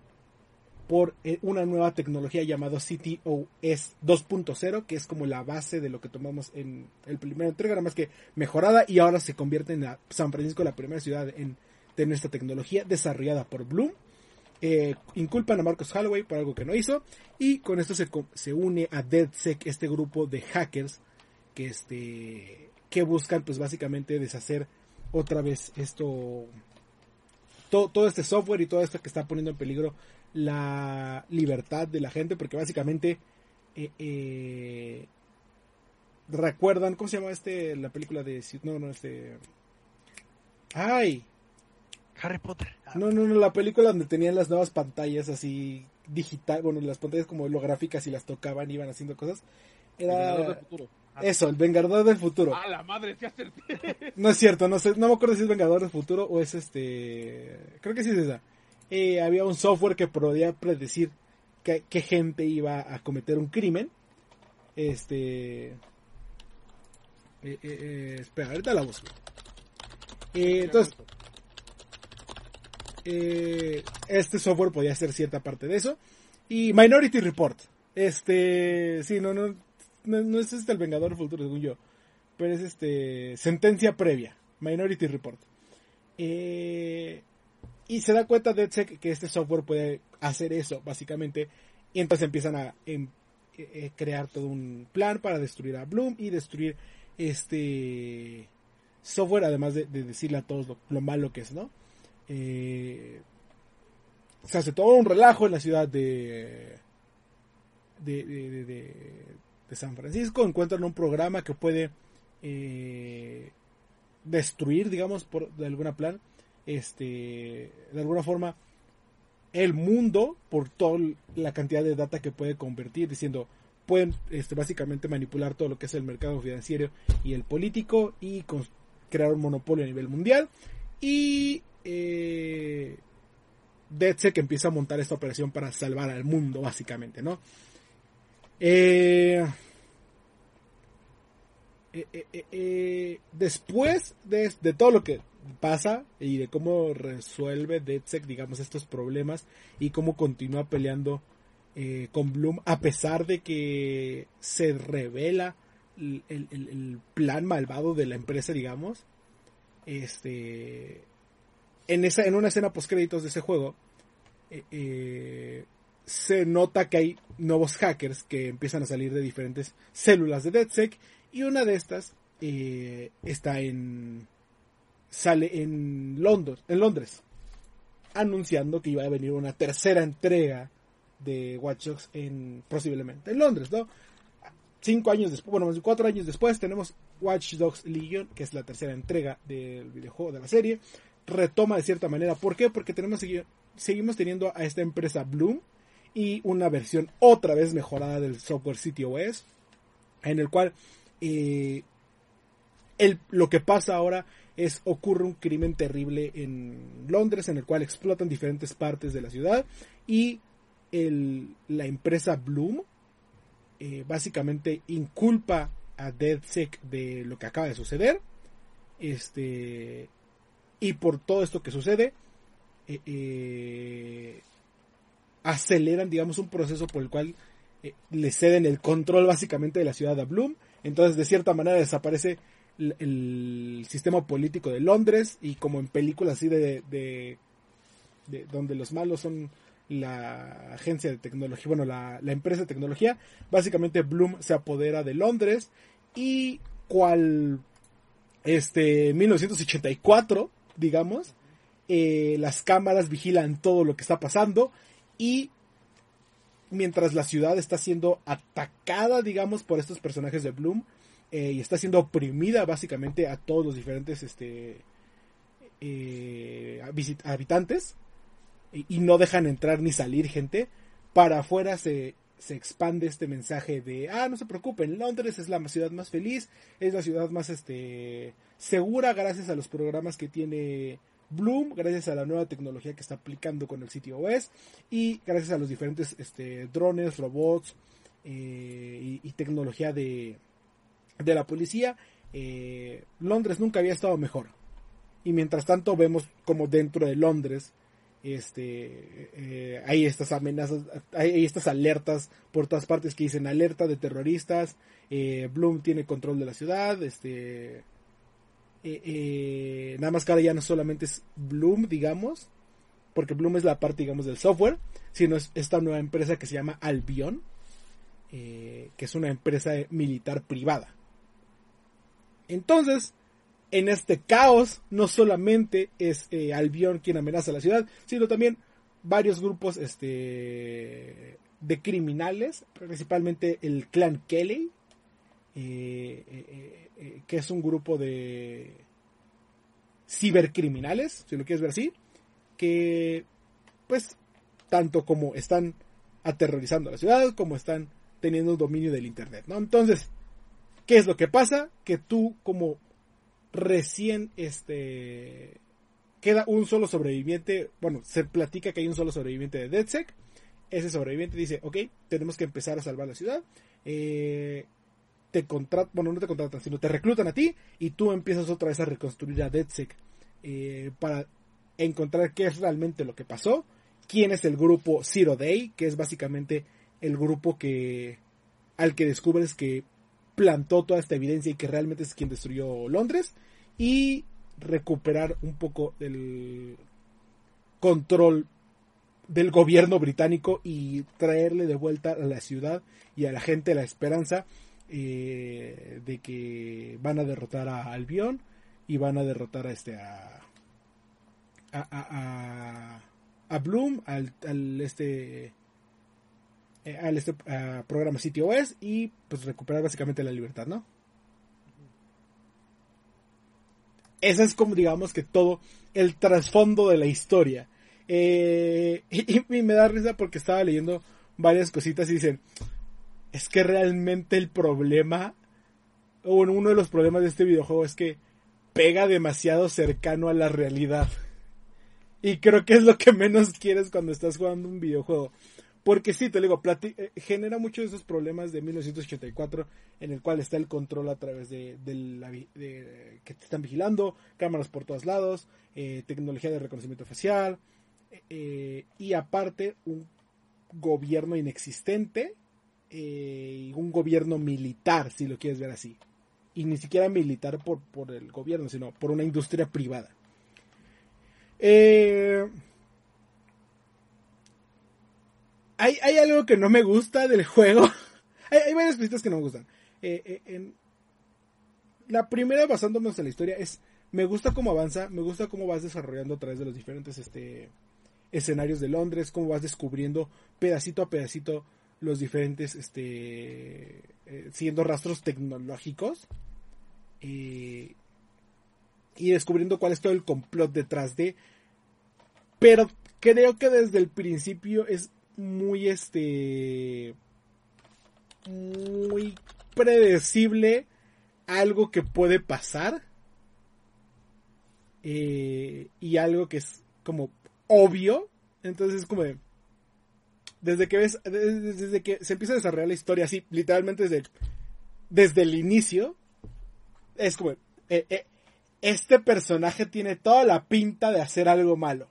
por eh, una nueva tecnología llamada C T O S dos punto cero, que es como la base de lo que tomamos en el primer entrega, nada más que mejorada, y ahora se convierte en la, San Francisco, la primera ciudad en tener esta tecnología desarrollada por Blume. Eh, inculpan a Marcus Holloway por algo que no hizo, y con esto se, se une a DeadSec, este grupo de hackers que este que buscan pues básicamente deshacer otra vez esto to, todo este software y todo esto que está poniendo en peligro la libertad de la gente, porque básicamente eh, eh, recuerdan, ¿cómo se llama este? La película de no no este ay Harry Potter. No, no, no, la película donde tenían las nuevas pantallas así digital, bueno, las pantallas como holográficas y las tocaban, iban haciendo cosas. Era el Vengador del Futuro. Ah, eso, el Vengador del Futuro. ¡A la madre, te acerté! No es cierto, no sé, no me acuerdo si es Vengador del Futuro o es este, creo que sí es esa. Eh, había un software que podía predecir qué, qué gente iba a cometer un crimen. Este, eh, eh, eh, espera, ahorita la busco. Eh, entonces. Eh, este software podía hacer cierta parte de eso. Y Minority Report. Este. Sí, no, no. No, no es este el Vengador Futuro, según yo. Pero es este. Sentencia previa. Minority Report. Eh, y se da cuenta DeadSec que este software puede hacer eso, básicamente. Y entonces empiezan a em, eh, crear todo un plan para destruir a Blume y destruir este software, además de, de decirle a todos lo, lo malo que es, ¿no? Eh, se hace todo un relajo en la ciudad de de, de, de, de San Francisco. Encuentran un programa que puede eh, destruir, digamos, por, de alguna plan, este, de alguna forma, el mundo por toda la cantidad de data que puede convertir, diciendo, pueden este, básicamente manipular todo lo que es el mercado financiero y el político y con, crear un monopolio a nivel mundial. Y Eh, DeadSec empieza a montar esta operación para salvar al mundo, básicamente, ¿no? Eh, eh, eh, eh, después de, de todo lo que pasa y de cómo resuelve DeadSec, digamos, estos problemas y cómo continúa peleando eh, con Blume, a pesar de que se revela el, el, el plan malvado de la empresa, digamos, este... En, esa, en una escena postcréditos de ese juego, eh, eh, se nota que hay nuevos hackers que empiezan a salir de diferentes células de DeadSec, y una de estas eh, está en sale en Londres, en Londres, anunciando que iba a venir una tercera entrega de Watch Dogs en, posiblemente en Londres, ¿no? Cinco años después, bueno, cuatro años después tenemos Watch Dogs Legion, que es la tercera entrega del videojuego de la serie. retoma de cierta manera. ¿Por qué? Porque tenemos, seguimos teniendo a esta empresa Blume y una versión otra vez mejorada del software C T O S, en el cual eh, el, lo que pasa ahora es ocurre un crimen terrible en Londres, en el cual explotan diferentes partes de la ciudad, y el, la empresa Blume eh, básicamente inculpa a DeadSec de lo que acaba de suceder. Este, y por todo esto que sucede, eh, eh, aceleran, digamos, un proceso por el cual eh, le ceden el control básicamente de la ciudad a Blume. Entonces, de cierta manera, desaparece el, el sistema político de Londres, y como en películas así de, de, de donde los malos son la agencia de tecnología, bueno, la, la empresa de tecnología, básicamente Blume se apodera de Londres, y cual este mil novecientos ochenta y cuatro, digamos, eh, las cámaras vigilan todo lo que está pasando, y mientras la ciudad está siendo atacada, digamos, por estos personajes de Blume, eh, y está siendo oprimida básicamente a todos los diferentes este eh, habitantes, y, y no dejan entrar ni salir gente, para afuera se... se expande este mensaje de ah, no se preocupen, Londres es la ciudad más feliz, es la ciudad más este segura gracias a los programas que tiene Blume, gracias a la nueva tecnología que está aplicando con el C T O S, y gracias a los diferentes este, drones, robots eh, y, y tecnología de, de la policía, eh, Londres nunca había estado mejor. Y mientras tanto vemos como dentro de Londres Este, eh, hay estas amenazas, hay estas alertas por todas partes que dicen alerta de terroristas, eh, Blume tiene control de la ciudad, este, eh, eh, nada más que ahora ya no solamente es Blume, digamos, porque Blume es la parte, digamos, del software, sino es esta nueva empresa que se llama Albion, eh, que es una empresa militar privada. Entonces, en este caos, no solamente es eh, Albion quien amenaza a la ciudad, sino también varios grupos este, de criminales, principalmente el clan Kelly, eh, eh, eh, que es un grupo de cibercriminales, si lo quieres ver así, que pues tanto como están aterrorizando a la ciudad, como están teniendo un dominio del internet, ¿no? Entonces, ¿qué es lo que pasa? Que tú como recién este queda un solo sobreviviente, bueno, se platica que hay un solo sobreviviente de DeadSec. Ese sobreviviente dice, ok, tenemos que empezar a salvar la ciudad, eh, te contratan, bueno, no te contratan, sino te reclutan a ti, y tú empiezas otra vez a reconstruir a DeadSec, eh, para encontrar qué es realmente lo que pasó, quién es el grupo Zero Day, que es básicamente el grupo que al que descubres que plantó toda esta evidencia y que realmente es quien destruyó Londres, y recuperar un poco el control del gobierno británico y traerle de vuelta a la ciudad y a la gente la esperanza eh, de que van a derrotar a Albion y van a derrotar a este a a a, a Blume, al, al este al este uh, programa C T O S, y pues recuperar básicamente la libertad, ¿no? Ese es como, digamos, que todo el trasfondo de la historia. Eh, y, y me da risa porque estaba leyendo varias cositas y dicen, es que realmente el problema, o bueno, uno de los problemas de este videojuego es que pega demasiado cercano a la realidad. Y creo que es lo que menos quieres cuando estás jugando un videojuego. Porque sí, te digo, plati- genera muchos de esos problemas de mil novecientos ochenta y cuatro, en el cual está el control a través de, de, la, de que te están vigilando, cámaras por todos lados, eh, tecnología de reconocimiento facial, eh, y aparte un gobierno inexistente, eh, un gobierno militar, si lo quieres ver así. Y ni siquiera militar por, por el gobierno, sino por una industria privada. Eh... Hay, hay algo que no me gusta del juego. hay, hay varias cositas que no me gustan. Eh, eh, en... La primera, basándonos en la historia, es... Me gusta cómo avanza, me gusta cómo vas desarrollando a través de los diferentes este, escenarios de Londres, cómo vas descubriendo pedacito a pedacito los diferentes... este eh, siguiendo rastros tecnológicos. Eh, y descubriendo cuál es todo el complot detrás de. Pero creo que desde el principio es muy este muy predecible algo que puede pasar, eh, y algo que es como obvio. Entonces es como de, desde que ves desde, desde que se empieza a desarrollar la historia así literalmente desde desde el inicio es como de, eh, eh, este personaje tiene toda la pinta de hacer algo malo.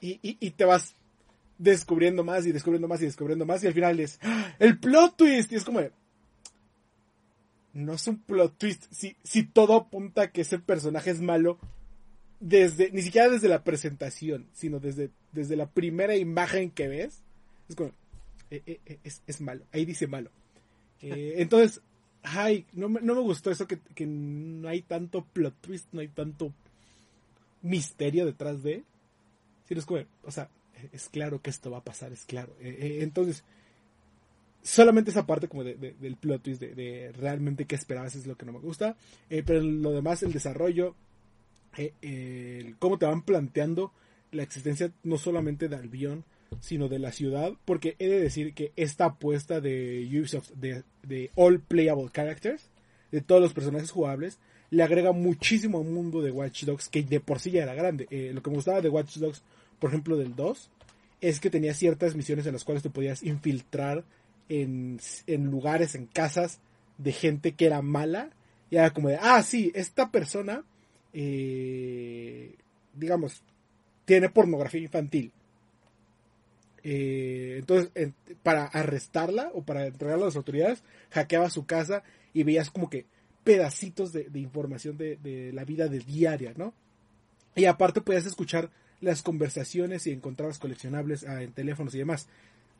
Y, y, y te vas descubriendo más y descubriendo más y descubriendo más. Y al final es ¡ah! ¡El plot twist! Y es como... no es un plot twist. Si, si todo apunta a que ese personaje es malo. Desde, ni siquiera desde la presentación. Sino desde, desde la primera imagen que ves. Es como... Eh, eh, es, es malo. Ahí dice malo. Eh, entonces... ay, no me, no me gustó eso que, que no hay tanto plot twist. No hay tanto misterio detrás de... o sea, es claro que esto va a pasar, es claro. Eh, eh, entonces, solamente esa parte como de, de, del plot twist, de, de realmente qué esperabas es lo que no me gusta. Eh, pero lo demás, el desarrollo, eh, eh, el cómo te van planteando la existencia no solamente de Albion, sino de la ciudad. Porque he de decir que esta apuesta de Ubisoft de, de all playable characters, de todos los personajes jugables, le agrega muchísimo al mundo de Watch Dogs, que de por sí ya era grande. Eh, lo que me gustaba de Watch Dogs, por ejemplo, del dos, es que tenía ciertas misiones en las cuales te podías infiltrar en, en lugares, en casas de gente que era mala. Y era como de, ah, sí, esta persona, eh, digamos, tiene pornografía infantil. Eh, entonces, eh, para arrestarla o para entregarla a las autoridades, hackeaba su casa y veías como que pedacitos de, de información de, de la vida de diaria, ¿no? Y aparte podías escuchar las conversaciones y encontrar los coleccionables ah, en teléfonos y demás.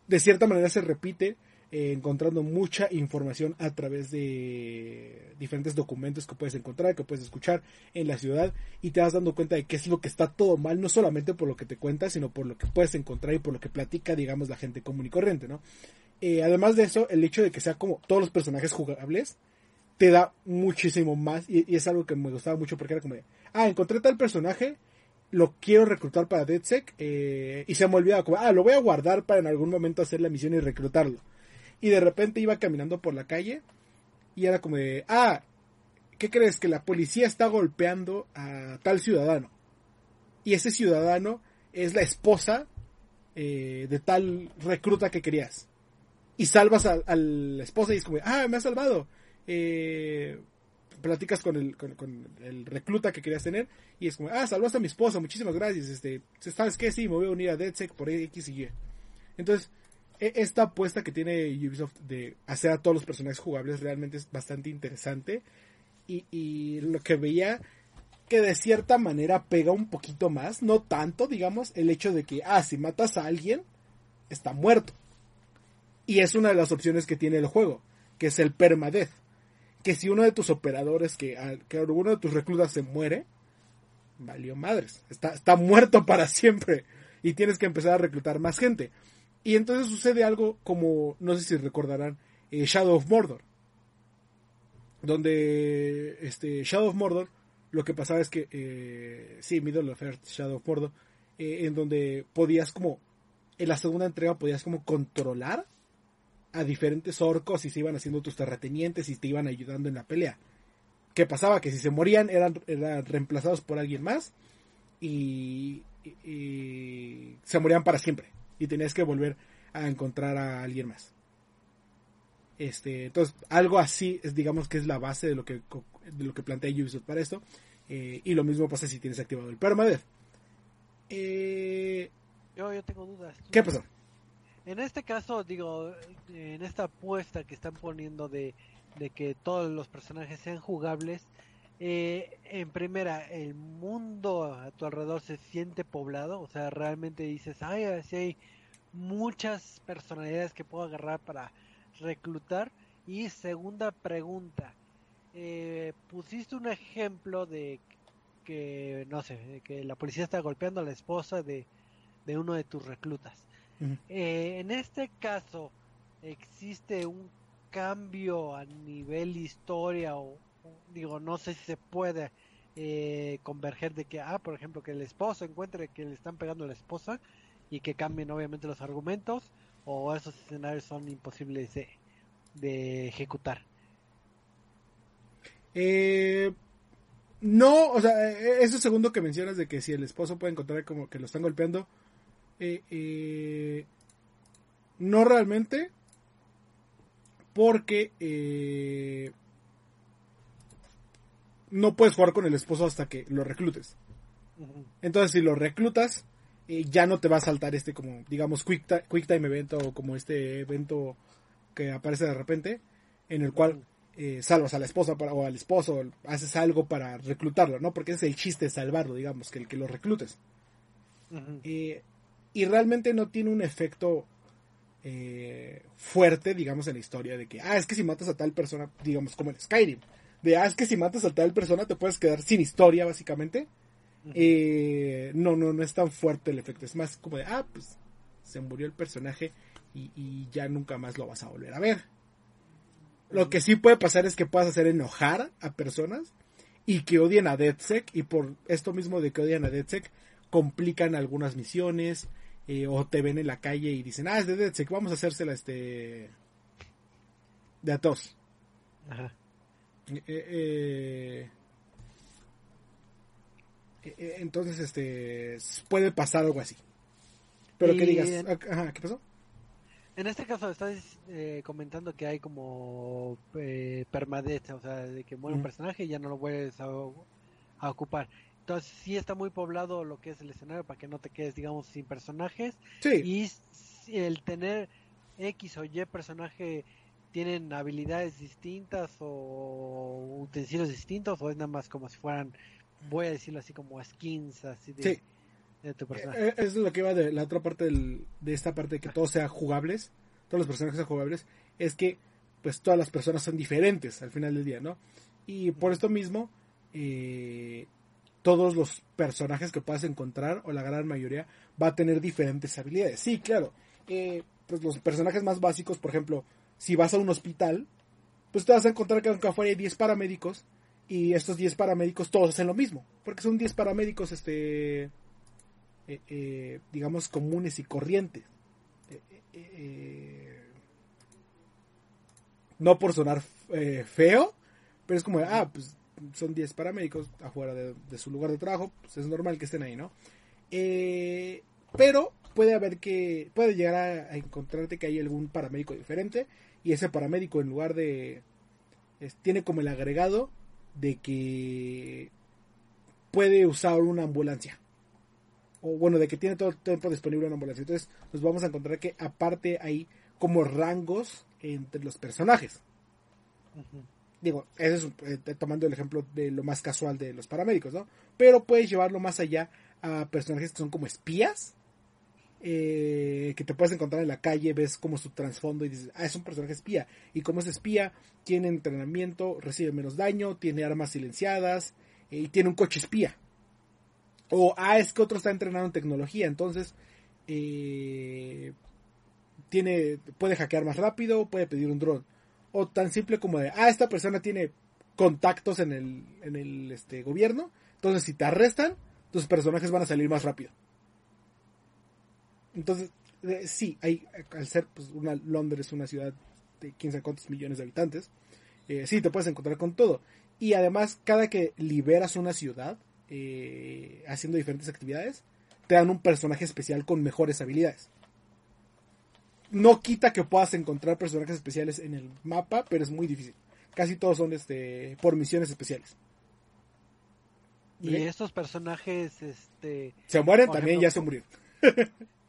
De cierta manera se repite, eh, encontrando mucha información a través de diferentes documentos que puedes encontrar, que puedes escuchar en la ciudad, y te vas dando cuenta de qué es lo que está todo mal, no solamente por lo que te cuentas, sino por lo que puedes encontrar y por lo que platica, digamos, la gente común y corriente, ¿no? Eh, además de eso, el hecho de que sea como todos los personajes jugables te da muchísimo más, y, y es algo que me gustaba mucho porque era como de, ah, encontré tal personaje, lo quiero reclutar para DeadSec, eh, y se me olvidaba como, ah, lo voy a guardar para en algún momento hacer la misión y reclutarlo. Y de repente iba caminando por la calle y era como de, ah, ¿qué crees? Que la policía está golpeando a tal ciudadano. Y ese ciudadano es la esposa eh, de tal recluta que querías. Y salvas a, a la esposa y es como, ah, me has salvado. Eh, platicas con el, con, con el recluta que querías tener y es como, ah, salvaste a mi esposa, muchísimas gracias, este, ¿sabes qué? Sí, me voy a unir a DeadSec por X y Y. Entonces, esta apuesta que tiene Ubisoft de hacer a todos los personajes jugables realmente es bastante interesante, y, y lo que veía que de cierta manera pega un poquito más, no tanto, digamos, el hecho de que, ah, si matas a alguien está muerto, y es una de las opciones que tiene el juego, que es el permadeath, que si uno de tus operadores, que, que uno de tus reclutas se muere, valió madres, está, está muerto para siempre, y tienes que empezar a reclutar más gente. Y entonces sucede algo como, no sé si recordarán, eh, Shadow of Mordor, donde este, Shadow of Mordor, lo que pasaba es que, eh, sí, Middle of Earth, Shadow of Mordor, eh, en donde podías como, en la segunda entrega podías como controlar a diferentes orcos y se iban haciendo tus terratenientes y te iban ayudando en la pelea. ¿Qué pasaba? Que si se morían eran, eran reemplazados por alguien más y, y, y se morían para siempre y tenías que volver a encontrar a alguien más. Este, entonces algo así es, digamos que es la base de lo que, de lo que plantea Ubisoft para esto, eh, y lo mismo pasa si tienes activado el permadeath. eh, yo, yo tengo dudas. ¿Qué pasó? En este caso, digo, en esta apuesta que están poniendo de, de que todos los personajes sean jugables, eh, en primera, el mundo a tu alrededor se siente poblado, o sea, realmente dices, ay, así hay muchas personalidades que puedo agarrar para reclutar. Y segunda pregunta, eh, pusiste un ejemplo de que, no sé, que la policía está golpeando a la esposa de, de uno de tus reclutas. Uh-huh. Eh, en este caso, ¿existe un cambio a nivel historia o, digo, no sé si se puede eh, converger de que, ah, por ejemplo, que el esposo encuentre que le están pegando a la esposa y que cambien obviamente los argumentos, o esos escenarios son imposibles de, de ejecutar. Eh... No, o sea, eso segundo que mencionas de que si el esposo puede encontrar como que lo están golpeando, eh, eh, no realmente, porque eh, no puedes jugar con el esposo hasta que lo reclutes. Uh-huh. Entonces, si lo reclutas, eh, ya no te va a saltar este como, digamos, quick, ta- quick time event, o como este evento que aparece de repente, en el cual... Eh, salvas a la esposa para, o al esposo, haces algo para reclutarlo, ¿no? Porque ese es el chiste de salvarlo, digamos, que el que lo reclutes. Uh-huh. Eh, y realmente no tiene un efecto eh, fuerte, digamos, en la historia de que, ah, es que si matas a tal persona, digamos, como en Skyrim, de, ah, es que si matas a tal persona te puedes quedar sin historia, básicamente. Uh-huh. Eh, no, no, no es tan fuerte el efecto, es más como de, ah, pues, se murió el personaje y, y ya nunca más lo vas a volver a ver. Lo que sí puede pasar es que puedas hacer enojar a personas y que odien a DeadSec, y por esto mismo de que odian a DeadSec, complican algunas misiones, eh, o te ven en la calle y dicen, ah, es de DeadSec, vamos a hacérsela este de a todos. Ajá. Eh, eh, eh, eh, entonces este puede pasar algo así. Pero y... que digas, ajá, ¿qué pasó? En este caso estás eh, comentando que hay como eh, permadeath, o sea, de que muere un personaje y ya no lo vuelves a, a ocupar. Entonces sí está muy poblado lo que es el escenario para que no te quedes, digamos, sin personajes. Sí. Y el tener X o Y personaje, ¿tienen habilidades distintas o utensilios distintos? ¿O es nada más como si fueran, voy a decirlo así, como skins así de... Sí. De tu personaje. Eso es lo que iba de la otra parte del, de esta parte de que todos sean jugables, todos los personajes sean jugables, es que pues todas las personas son diferentes al final del día, ¿no? Y por esto mismo eh, todos los personajes que puedas encontrar, o la gran mayoría, va a tener diferentes habilidades. Sí, claro, eh, pues los personajes más básicos, por ejemplo, si vas a un hospital, pues te vas a encontrar que aunque afuera hay diez paramédicos, y estos diez paramédicos todos hacen lo mismo, porque son diez paramédicos este... Eh, eh, digamos, comunes y corrientes. Eh, eh, eh, no por sonar eh, feo, pero es como, ah, pues son diez paramédicos afuera de, de su lugar de trabajo, pues es normal que estén ahí, ¿no? Eh, pero puede haber que, puede llegar a, a encontrarte que hay algún paramédico diferente, y ese paramédico en lugar de, es, tiene como el agregado de que puede usar una ambulancia. O bueno, de que tiene todo el tiempo disponible una ambulancia. Entonces nos vamos a encontrar que aparte hay como rangos entre los personajes. Uh-huh. Digo, eso es eh, tomando el ejemplo de lo más casual de los paramédicos, ¿no? Pero puedes llevarlo más allá a personajes que son como espías, eh, que te puedes encontrar en la calle, ves como su trasfondo y dices, ah, es un personaje espía. Y como es espía, tiene entrenamiento, recibe menos daño, tiene armas silenciadas, eh, y tiene un coche espía. O, ah, es que otro está entrenado en tecnología, entonces eh, tiene, puede hackear más rápido, puede pedir un dron. O tan simple como de, ah, esta persona tiene contactos en el, en el este, gobierno, entonces si te arrestan, tus personajes van a salir más rápido. Entonces, eh, sí, hay, al ser pues, una, Londres, una ciudad de quién sabe cuántos millones de habitantes, eh, sí, te puedes encontrar con todo. Y además, cada que liberas una ciudad, Eh, haciendo diferentes actividades, te dan un personaje especial con mejores habilidades. No quita que puedas encontrar personajes especiales en el mapa, pero es muy difícil. Casi todos son este por misiones especiales. Y ¿sí? Estos personajes este se mueren también, ejemplo, ya se murieron.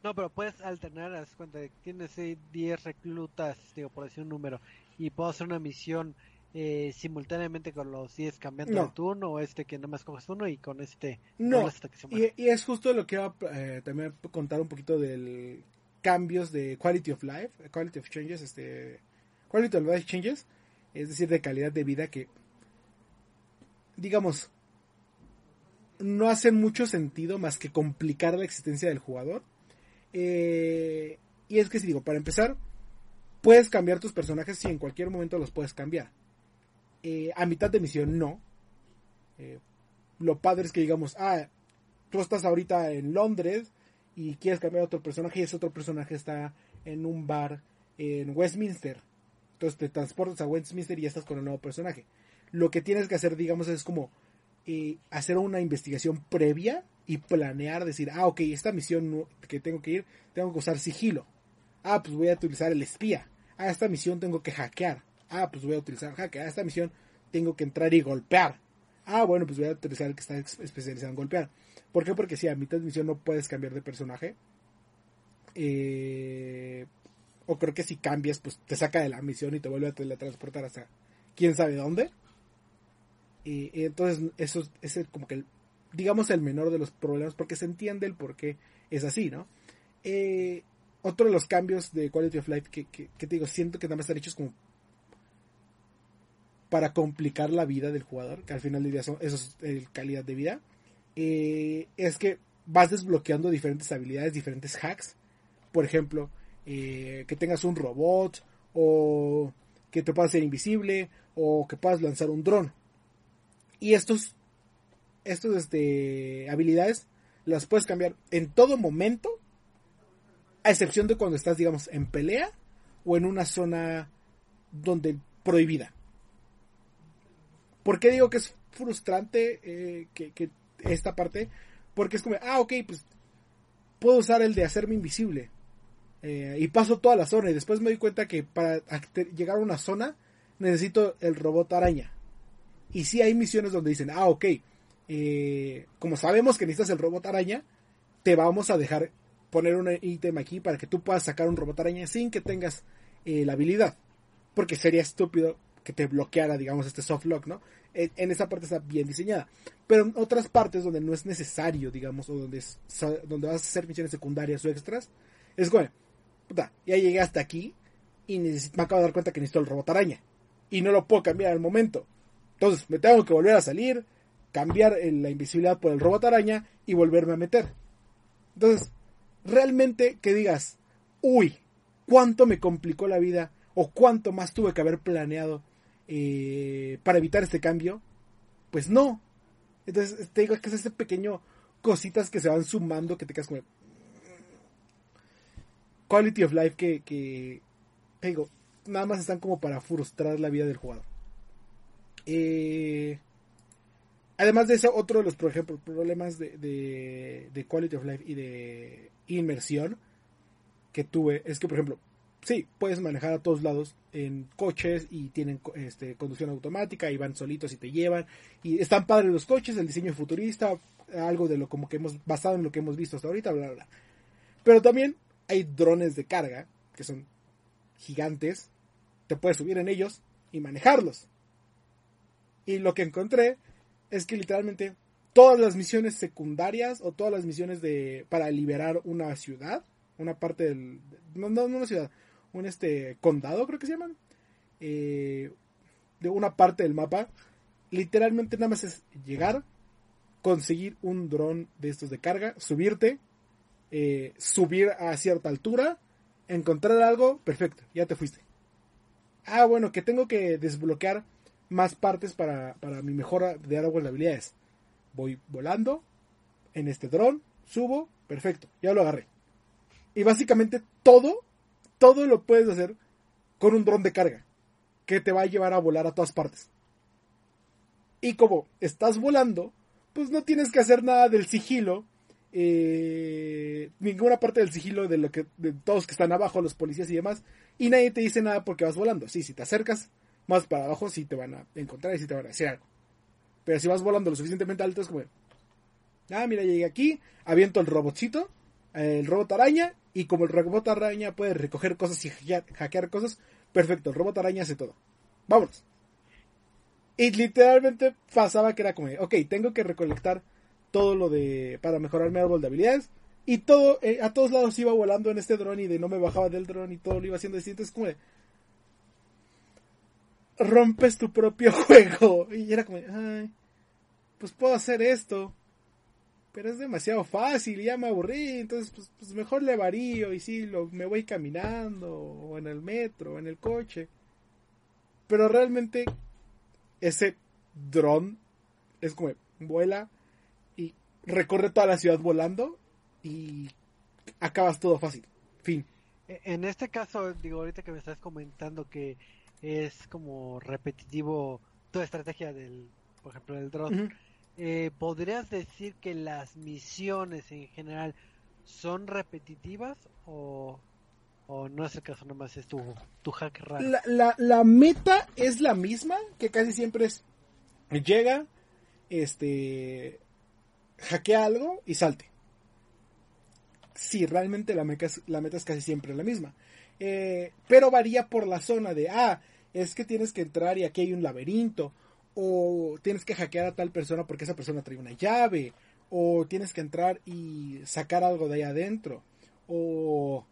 No, pero puedes alternar, haz cuenta, tienes diez reclutas, digo, por decir un número, y puedo hacer una misión Eh, simultáneamente con los diez cambiando no. de turno, o este que nada más coges uno y con este no, hasta que se muere. Y, y es justo lo que iba a eh, también contar un poquito del cambios de quality of life, quality of changes, este quality of life changes, es decir, de calidad de vida, que digamos no hacen mucho sentido más que complicar la existencia del jugador. Eh, y es que si digo, para empezar, puedes cambiar tus personajes, si en cualquier momento los puedes cambiar. eh, a mitad de misión no. Eh, lo padre es que digamos, ah, tú estás ahorita en Londres y quieres cambiar a otro personaje y ese otro personaje está en un bar en Westminster. Entonces te transportas a Westminster y ya estás con el nuevo personaje. Lo que tienes que hacer, digamos, es como eh, hacer una investigación previa y planear, decir, ah, ok, esta misión que tengo que ir, tengo que usar sigilo. Ah, pues voy a utilizar el espía. Ah, esta misión tengo que hackear. Ah, pues voy a utilizar hackear. Ah, esta misión tengo que entrar y golpear. Ah, bueno, pues voy a utilizar el que está especializado en golpear. ¿Por qué? Porque si sí, a mitad de misión no puedes cambiar de personaje. Eh, o creo que si cambias, pues te saca de la misión y te vuelve a teletransportar hasta quién sabe dónde. Y, y entonces, eso es el, como que, el, digamos, el menor de los problemas, porque se entiende el por qué es así, ¿no? Eh, otro de los cambios de Quality of Life que, que, que te digo, siento que nada más están hechos como para complicar la vida del jugador, que al final del día son, eso es eh, calidad de vida. Eh, es que vas desbloqueando diferentes habilidades, diferentes hacks. Por ejemplo, eh, que tengas un robot, o que te puedas ser invisible, o que puedas lanzar un dron. Y estos, estos este, habilidades las puedes cambiar en todo momento, a excepción de cuando estás, digamos, en pelea o en una zona donde prohibida. ¿Por qué digo que es frustrante eh, que, que esta parte? Porque es como, ah, ok, pues puedo usar el de hacerme invisible. Eh, y paso toda la zona y después me doy cuenta que para llegar a una zona necesito el robot araña. Y sí hay misiones donde dicen, ah, ok, eh, como sabemos que necesitas el robot araña, te vamos a dejar poner un ítem aquí para que tú puedas sacar un robot araña sin que tengas eh, la habilidad. Porque sería estúpido que te bloqueara, digamos, este softlock, ¿no? En, en esa parte está bien diseñada. Pero en otras partes donde no es necesario, digamos, o donde, es, donde vas a hacer misiones secundarias o extras, es bueno, puta, ya llegué hasta aquí y neces- me acabo de dar cuenta que necesito el robot araña. Y no lo puedo cambiar al momento. Entonces me tengo que volver a salir, cambiar la invisibilidad por el robot araña y volverme a meter. Entonces, realmente que digas, uy, cuánto me complicó la vida o cuánto más tuve que haber planeado eh, para evitar este cambio, pues no. Entonces te digo, es que es ese pequeño cositas que se van sumando que te quedas con el Quality of Life que, que te digo, nada más están como para frustrar la vida del jugador. Eh, además de eso, otro de los, por ejemplo, problemas de, de, de Quality of Life y de inmersión que tuve es que, por ejemplo, sí, puedes manejar a todos lados en coches y tienen este, conducción automática y van solitos y te llevan y están padres los coches, el diseño futurista, algo de lo como que hemos basado en lo que hemos visto hasta ahorita, bla, bla, bla. Pero también hay drones de carga que son gigantes, te puedes subir en ellos y manejarlos. Y lo que encontré es que literalmente todas las misiones secundarias o todas las misiones de para liberar una ciudad, una parte del... No, no, no una ciudad, un este condado creo que se llaman, eh, de una parte del mapa, literalmente nada más es llegar, conseguir un dron de estos de carga, subirte, eh, subir a cierta altura, encontrar algo, perfecto, ya te fuiste. Ah, bueno, que tengo que desbloquear más partes para, para mi mejora de árbol de habilidades. Voy volando en este dron, subo, perfecto, ya lo agarré. Y básicamente todo, todo lo puedes hacer con un dron de carga que te va a llevar a volar a todas partes. Y como estás volando, pues no tienes que hacer nada del sigilo, eh, ninguna parte del sigilo de lo que de todos que están abajo, los policías y demás, y nadie te dice nada porque vas volando. Sí, si te acercas más para abajo sí te van a encontrar y sí te van a decir algo. Pero si vas volando lo suficientemente alto es como... Ah, mira, llegué aquí, aviento el robotcito, el robot araña, y como el robot araña puede recoger cosas y hackear, hackear cosas, perfecto, el robot araña hace todo. Vámonos. Y literalmente pasaba que era como... Ok, tengo que recolectar todo lo de... para mejorar mi árbol de habilidades. Y todo, eh, a todos lados iba volando en este dron y de no me bajaba del dron y todo lo iba haciendo distinto. Es como... De, rompes tu propio juego. Y era como, ay, pues puedo hacer esto, pero es demasiado fácil y ya me aburrí, entonces pues, pues mejor le varío y sí, lo, me voy caminando, o en el metro, o en el coche. Pero realmente ese dron es como vuela y recorre toda la ciudad volando y acabas todo fácil. Fin. En este caso, digo, ahorita que me estás comentando que es como repetitivo toda estrategia del, por ejemplo, del dron, uh-huh. eh, ¿podrías decir que las misiones en general son repetitivas o, o no es el caso, nomás es tu, tu hack raro? La, la, la meta es la misma, que casi siempre es llega, este, hackea algo y salte. Sí, realmente la meta es, la meta es casi siempre la misma. Eh, pero varía por la zona de, ah, es que tienes que entrar y aquí hay un laberinto, o tienes que hackear a tal persona porque esa persona trae una llave, o tienes que entrar y sacar algo de ahí adentro, o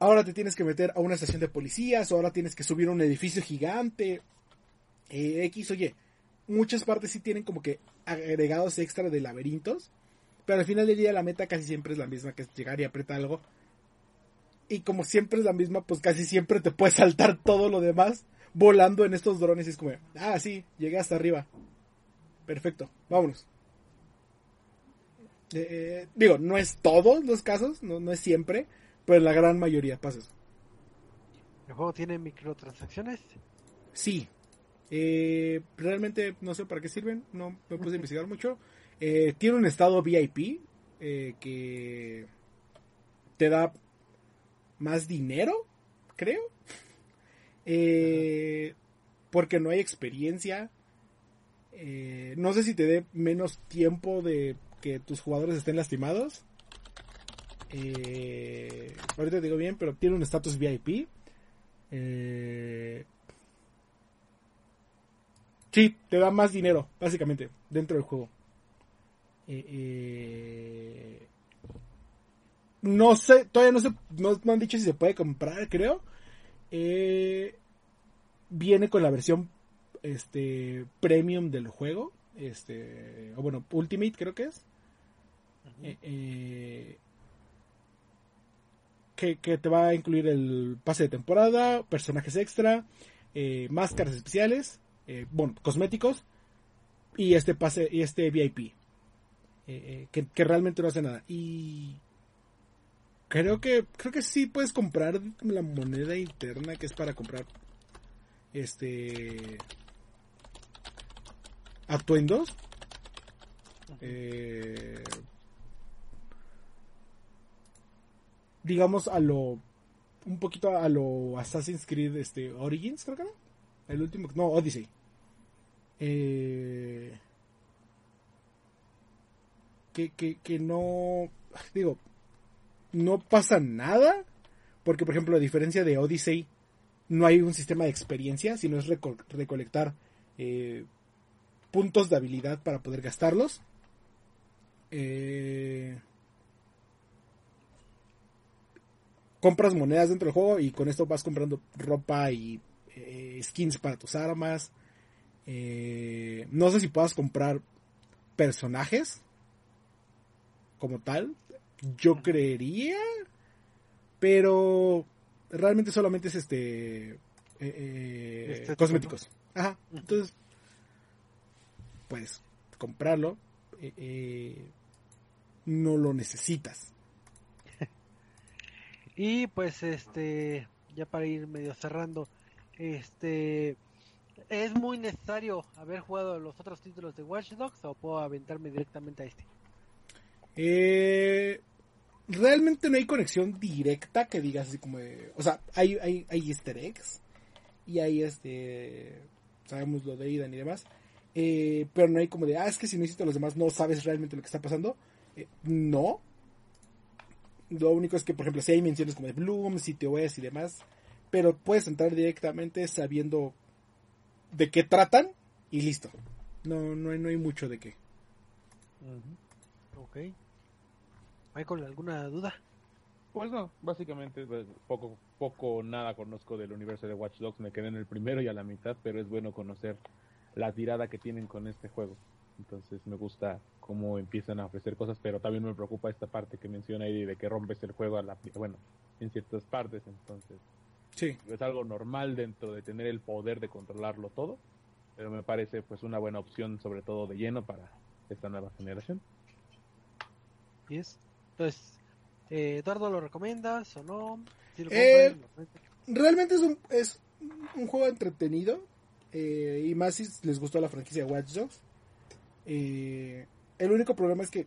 ahora te tienes que meter a una estación de policías, o ahora tienes que subir a un edificio gigante, eh, X o Y. Muchas partes sí tienen como que agregados extra de laberintos, pero al final del día la meta casi siempre es la misma, que es llegar y apretar algo. Y como siempre es la misma, pues casi siempre te puedes saltar todo lo demás volando en estos drones. Y es como, ah, sí, llegué hasta arriba. Perfecto, vámonos. Eh, eh, digo, no es todos los casos, no, no es siempre, pero en la gran mayoría pasa eso. ¿El juego tiene microtransacciones? Sí. Eh, realmente no sé para qué sirven, no me puse a investigar mucho. Eh, tiene un estado V I P eh, que te da más dinero, creo, eh, porque no hay experiencia, eh, no sé si te dé menos tiempo de que tus jugadores estén lastimados, eh, ahorita te digo bien, pero tiene un estatus V I P, eh, sí, te da más dinero, básicamente, dentro del juego. eh, eh No sé, todavía no, se, no, no han dicho si se puede comprar, creo. Eh, viene con la versión este premium del juego. Este, o bueno, Ultimate creo que es. Eh, eh, que, que te va a incluir el pase de temporada, personajes extra, eh, máscaras especiales, eh, bueno, cosméticos, y este pase, y este V I P. Eh, eh, que, que realmente no hace nada. Y Creo que creo que sí puedes comprar la moneda interna, que es para comprar este atuendos. Eh, digamos a lo un poquito a lo Assassin's Creed este Origins, creo que era. El último, no, Odyssey. Eh, que que que no digo no pasa nada, porque por ejemplo a diferencia de Odyssey no hay un sistema de experiencia, sino es reco- recolectar eh, puntos de habilidad para poder gastarlos. Eh, compras monedas dentro del juego y con esto vas comprando ropa y eh, skins para tus armas. Eh, no sé si puedas comprar personajes como tal. Yo creería, pero realmente solamente es este, eh, eh, cosméticos. Ajá, entonces puedes comprarlo, eh, eh, no lo necesitas. Y pues este, ya para ir medio cerrando, este, ¿es muy necesario haber jugado los otros títulos de Watch Dogs o puedo aventarme directamente a este? Eh, realmente no hay conexión directa que digas así como de, o sea, hay, hay, hay easter eggs y hay este, sabemos lo de Aidan y demás, eh, pero no hay como de, ah, es que si no hiciste los demás no sabes realmente lo que está pasando. Eh, no, lo único es que, por ejemplo, si hay menciones como de Blume, C T O S y demás, pero puedes entrar directamente sabiendo de qué tratan y listo. No, no, no hay mucho de qué. Uh-huh. Ok. Michael, ¿alguna duda? Pues no, básicamente pues, poco poco nada conozco del universo de Watch Dogs, me quedé en el primero y a la mitad, pero es bueno conocer la tirada que tienen con este juego. Entonces me gusta cómo empiezan a ofrecer cosas, pero también me preocupa esta parte que menciona Eddie de que rompes el juego a la, bueno, en ciertas partes, entonces sí. Es algo normal dentro de tener el poder de controlarlo todo, pero me parece pues una buena opción, sobre todo de lleno para esta nueva generación. Y es, entonces, eh, Eduardo, ¿lo recomiendas o no? ¿Sí lo eh, compras, lo... Realmente es un, es un juego entretenido, eh, y más si les gustó la franquicia Watch Dogs. Eh, el único problema es que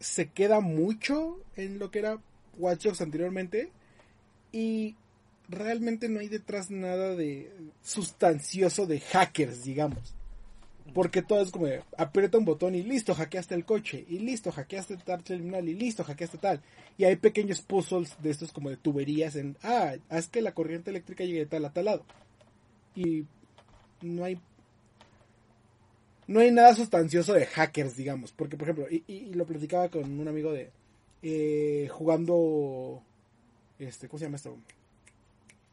se queda mucho en lo que era Watch Dogs anteriormente y realmente no hay detrás nada de sustancioso de hackers, digamos, porque todo es como de, aprieta un botón y listo, hackeaste el coche, y listo, hackeaste tal terminal, y listo, hackeaste tal, y hay pequeños puzzles de estos como de tuberías en, ah, haz que la corriente eléctrica llegue de tal a tal lado, y no hay no hay nada sustancioso de hackers, digamos, porque por ejemplo, y, y, y lo platicaba con un amigo de, eh, jugando, este, ¿cómo se llama esto?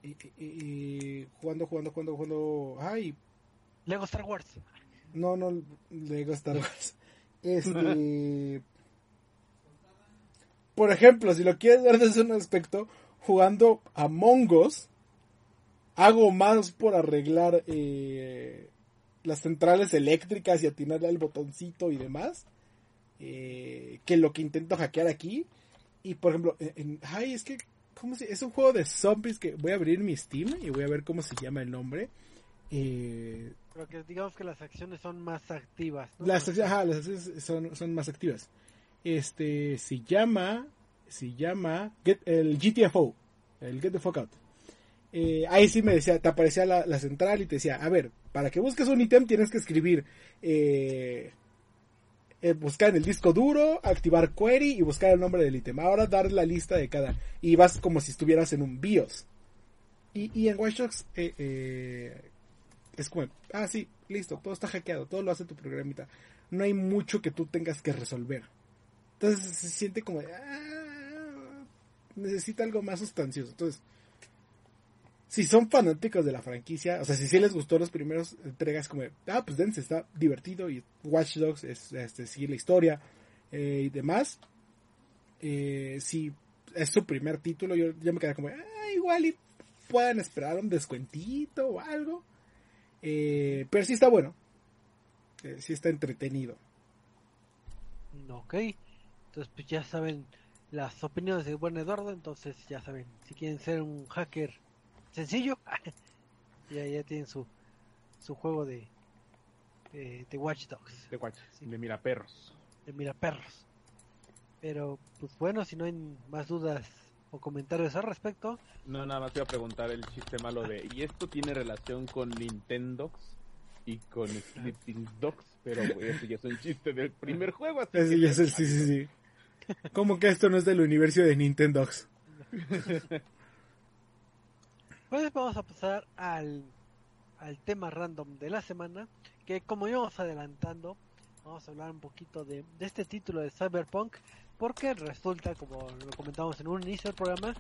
Y, y, y jugando, jugando, jugando, jugando, ay, Lego Star Wars. No, no, Lego Star Wars. Este, por ejemplo, si lo quieres ver desde un aspecto, jugando a Among Us, hago más por arreglar eh, las centrales eléctricas y atinarle al botoncito y demás, eh, que lo que intento hackear aquí. Y por ejemplo, en, en, ay, es que ¿cómo se? Es un juego de zombies que voy a abrir mi Steam y voy a ver cómo se llama el nombre. Eh, Pero que digamos que las acciones son más activas, ¿no? Las acciones, ajá, las acciones son, son más activas. Este, se llama, se llama Get, el G T F O, el Get the Fuck Out. Eh, ahí sí me decía, te aparecía la, la central y te decía, a ver, para que busques un ítem tienes que escribir, eh, eh, buscar en el disco duro, activar query y buscar el nombre del ítem. Ahora dar la lista de cada, y vas como si estuvieras en un BIOS. Y, y en Watch Dogs, eh, eh, es como, ah sí, listo, todo está hackeado, todo lo hace tu programita. No hay mucho que tú tengas que resolver. Entonces se siente como, ah, necesita algo más sustancioso. Entonces, si son fanáticos de la franquicia, o sea, si sí les gustó las primeras entregas, como, ah, pues dense, está divertido, y Watch Dogs es, este, seguir la historia, eh, y demás. Eh, si es su primer título, yo ya me quedé como, ah, igual y puedan esperar un descuentito o algo. Eh, pero sí está bueno, eh, sí está entretenido. Ok, entonces pues ya saben las opiniones de buen Eduardo. Entonces ya saben, si quieren ser un hacker sencillo, ya, ya tienen su su juego de de, de Watch Dogs, de, watch, sí. de Miraperros de Miraperros. Pero pues bueno, si no hay más dudas o comentarios al respecto. No, nada más te iba a preguntar el chiste malo de, ¿y esto tiene relación con Nintendo y con Sleeping Dogs? Pero güey, eso ya es un chiste del primer juego, así sí, que ya es el, sí, sí, sí. ¿Cómo que esto no es del universo de Nintendo? Pues vamos a pasar al al tema random de la semana, que como íbamos adelantando, vamos a hablar un poquito de, de este título de Cyberpunk, porque resulta, como lo comentamos en un inicio del programa,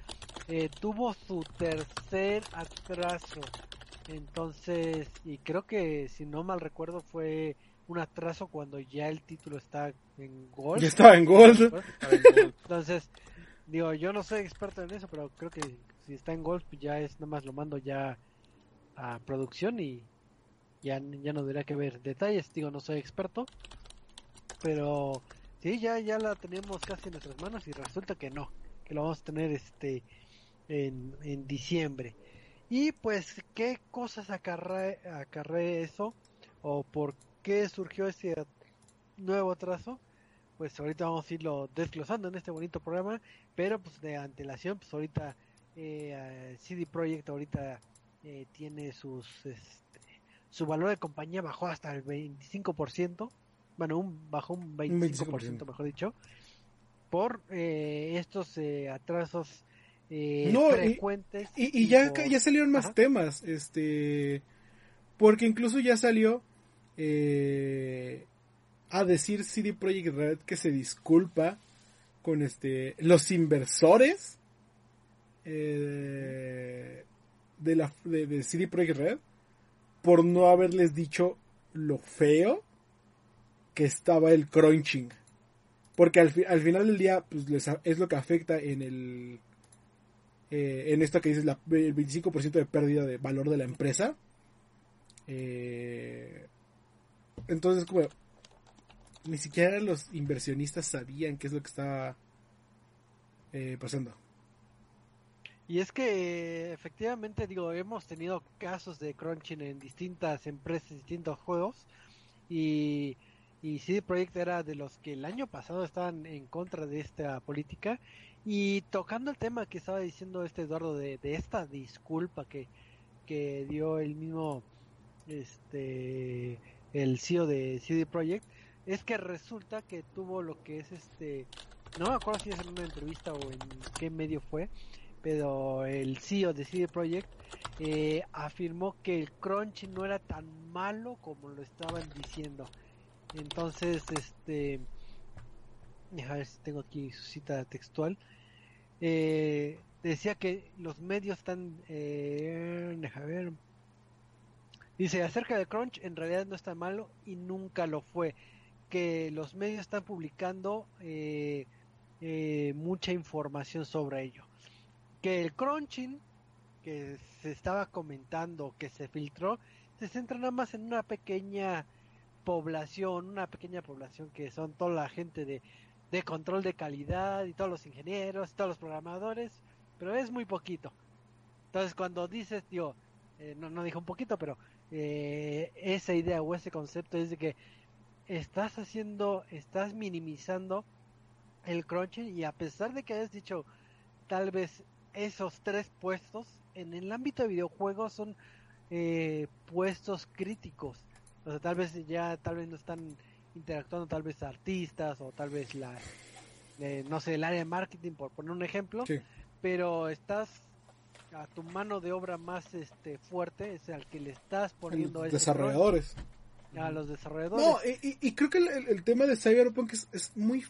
eh, tuvo su tercer atraso. Entonces, y creo que, si no mal recuerdo, fue un atraso cuando ya el título está en Gold. Ya estaba en Gold. Entonces, digo, yo no soy experto en eso, pero creo que si está en Gold, pues ya es, nada más lo mando ya a producción y ya, ya no dirá que ver detalles. Digo, no soy experto, pero... sí, ya ya la tenemos casi en nuestras manos y resulta que no, que lo vamos a tener este en, en diciembre. Y pues, ¿qué cosas acarre, acarre eso? ¿O por qué surgió ese nuevo trazo? Pues ahorita vamos a irlo desglosando en este bonito programa, pero pues de antelación, pues ahorita eh, C D Projekt ahorita eh, tiene sus este, su valor de compañía bajó hasta el veinticinco por ciento. Bueno, un, bajó un veinticinco por ciento, veinticinco por ciento mejor dicho, por eh, estos eh, atrasos eh, no, frecuentes. Y, y, y ya, por... ya salieron más, ajá, temas, este, porque incluso ya salió eh, a decir C D Projekt Red que se disculpa con este los inversores eh, de, la, de, de C D Projekt Red por no haberles dicho lo feo que estaba el crunching, porque al, fi- al final del día pues les a- es lo que afecta en el eh, en esto que dices, la- el veinticinco por ciento de pérdida de valor de la empresa, Eh, entonces, como ni siquiera los inversionistas sabían qué es lo que estaba eh, pasando. Y es que efectivamente, digo, hemos tenido casos de crunching en distintas empresas, distintos juegos, y, y C D Projekt era de los que el año pasado estaban en contra de esta política. Y tocando el tema que estaba diciendo este Eduardo de, de esta disculpa que, que dio el mismo este el C E O de C D Projekt, es que resulta que tuvo lo que es este, no me acuerdo si es en una entrevista o en qué medio fue, pero el C E O de C D Projekt eh, afirmó que el crunch no era tan malo como lo estaban diciendo. Entonces, este, a ver si tengo aquí su cita textual. Eh, decía que los medios están, eh, deja ver, dice acerca del crunch, en realidad no está malo y nunca lo fue, que los medios están publicando eh, eh, mucha información sobre ello. Que el crunching que se estaba comentando, que se filtró, se centra nada más en una pequeña población, una pequeña población que son toda la gente de, de control de calidad y todos los ingenieros, todos los programadores, pero es muy poquito. Entonces cuando dices, digo, eh, no, no dijo un poquito, pero eh, esa idea o ese concepto es de que estás haciendo, estás minimizando el crunching, y a pesar de que hayas dicho tal vez esos tres puestos en el ámbito de videojuegos son eh, puestos críticos, o sea, tal vez ya tal vez no están interactuando tal vez artistas o tal vez la eh, no sé, el área de marketing, por poner un ejemplo, sí. Pero estás a tu mano de obra más este fuerte, es al que le estás poniendo los desarrolladores, ese, a los desarrolladores. No, y, y, y creo que el, el, el tema de Cyberpunk es, es muy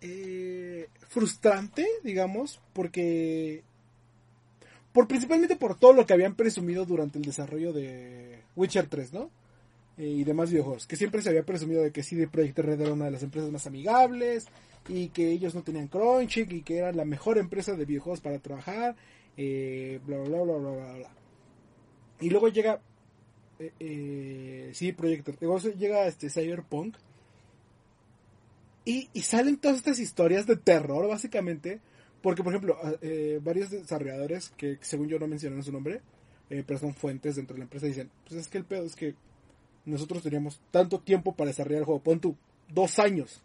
Eh, frustrante, digamos, porque por principalmente por todo lo que habían presumido durante el desarrollo de Witcher tres, ¿no? Eh, y demás videojuegos, que siempre se había presumido de que C D Projekt Red era una de las empresas más amigables y que ellos no tenían crunching y que era la mejor empresa de videojuegos para trabajar, eh, bla, bla, bla, bla, bla, bla. Y luego llega eh, eh, C D Projekt Red, luego llega este Cyberpunk. Y, y salen todas estas historias de terror, básicamente, porque, por ejemplo, eh, varios desarrolladores, que según yo no mencionaron su nombre, eh, pero son fuentes dentro de la empresa, dicen, pues es que el pedo es que nosotros teníamos tanto tiempo para desarrollar el juego, pon tú, dos años.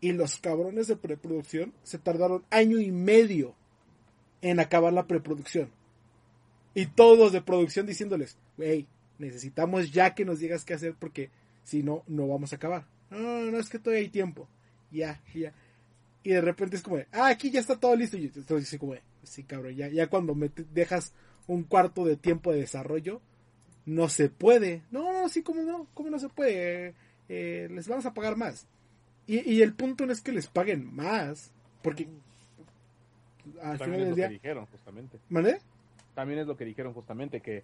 Y los cabrones de preproducción se tardaron año y medio en acabar la preproducción. Y todos los de producción diciéndoles, hey, necesitamos ya que nos digas qué hacer porque si no, no vamos a acabar. No, no, es que todavía hay tiempo. Ya, ya. Y de repente es como, de, ah, aquí ya está todo listo. Y entonces dice como, de, sí, cabrón, ya, ya cuando me te dejas un cuarto de tiempo de desarrollo, no se puede. No, no, sí, ¿cómo no? ¿Cómo no se puede? Eh, eh, les vamos a pagar más. Y, y el punto no es que les paguen más, porque al final del día... También es lo que dijeron, justamente. ¿Vale? También es lo que dijeron, justamente, que...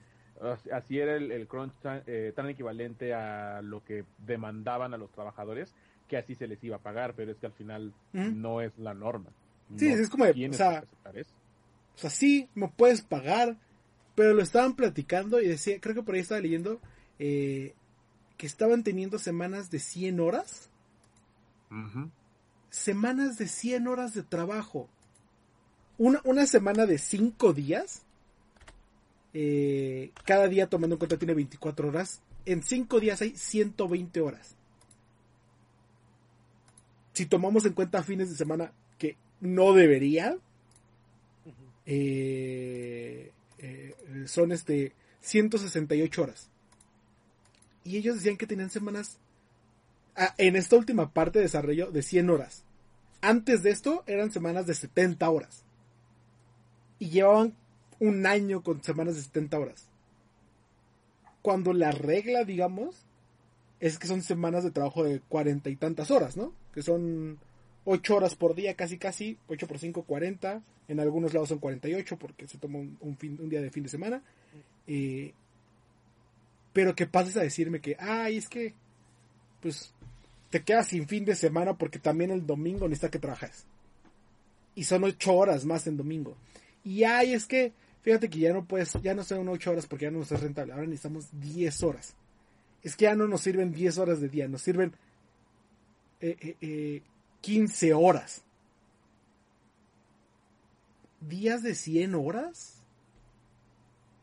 Así era el, el crunch tan, eh, tan equivalente a lo que demandaban a los trabajadores, que así se les iba a pagar, pero es que al final uh-huh. no es la norma. Sí, no es como, de, o sea, o sea, sí, me puedes pagar, pero lo estaban platicando y decía, creo que por ahí estaba leyendo, eh, que estaban teniendo semanas de cien horas. Uh-huh. Semanas de cien horas de trabajo. Una, una semana de cinco días. Eh, cada día tomando en cuenta tiene veinticuatro horas. En cinco días hay ciento veinte horas. Si tomamos en cuenta fines de semana, que no debería, eh, eh, son este ciento sesenta y ocho horas. Y ellos decían que tenían semanas ah, en esta última parte de desarrollo de cien horas. Antes de esto eran semanas de setenta horas. Y llevaban un año con semanas de setenta horas. Cuando la regla, digamos, es que son semanas de trabajo de cuarenta y tantas horas, ¿no? Que son ocho horas por día, casi casi. ocho por cinco, cuarenta. En algunos lados son cuarenta y ocho porque se toma un, un, fin, un día de fin de semana. Eh, pero que pases a decirme que, ay, es que, pues, te quedas sin fin de semana porque también el domingo necesitas que trabajes. Y son ocho horas más en domingo. Y ay, es que fíjate que ya no puedes, ya no son ocho horas porque ya no nos es rentable, ahora necesitamos diez horas. Es que ya no nos sirven diez horas de día, nos sirven eh, eh, eh, quince horas. ¿Días de cien horas?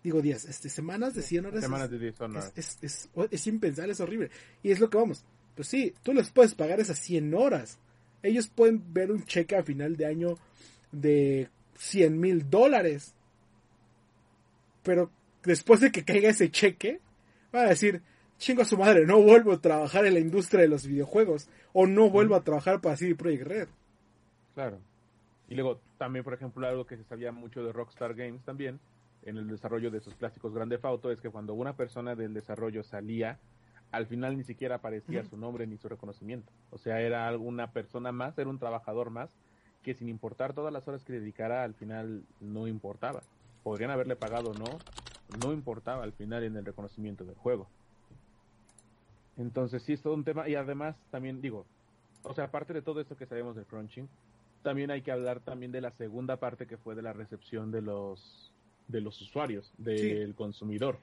Digo días, este, semanas de cien horas. Semanas de diez horas. Es, es, es, es impensable, es horrible. Y es lo que vamos. Pues sí, tú les puedes pagar esas cien horas. Ellos pueden ver un cheque a final de año de cien mil dólares. Pero después de que caiga ese cheque, van a decir, chingo a su madre, no vuelvo a trabajar en la industria de los videojuegos. O no vuelvo a trabajar para C D Projekt Red. Claro. Y luego, también, por ejemplo, algo que se sabía mucho de Rockstar Games también, en el desarrollo de sus clásicos Grand Theft Auto, es que cuando una persona del desarrollo salía, al final ni siquiera aparecía uh-huh. su nombre ni su reconocimiento. O sea, era alguna persona más, era un trabajador más, que sin importar todas las horas que dedicara, al final no importaba. Podrían haberle pagado o no, no importaba al final en el reconocimiento del juego. Entonces sí es todo un tema, y además también digo, o sea, aparte de todo esto que sabemos del crunching, también hay que hablar también de la segunda parte, que fue de la recepción de los de los usuarios, del sí. consumidor,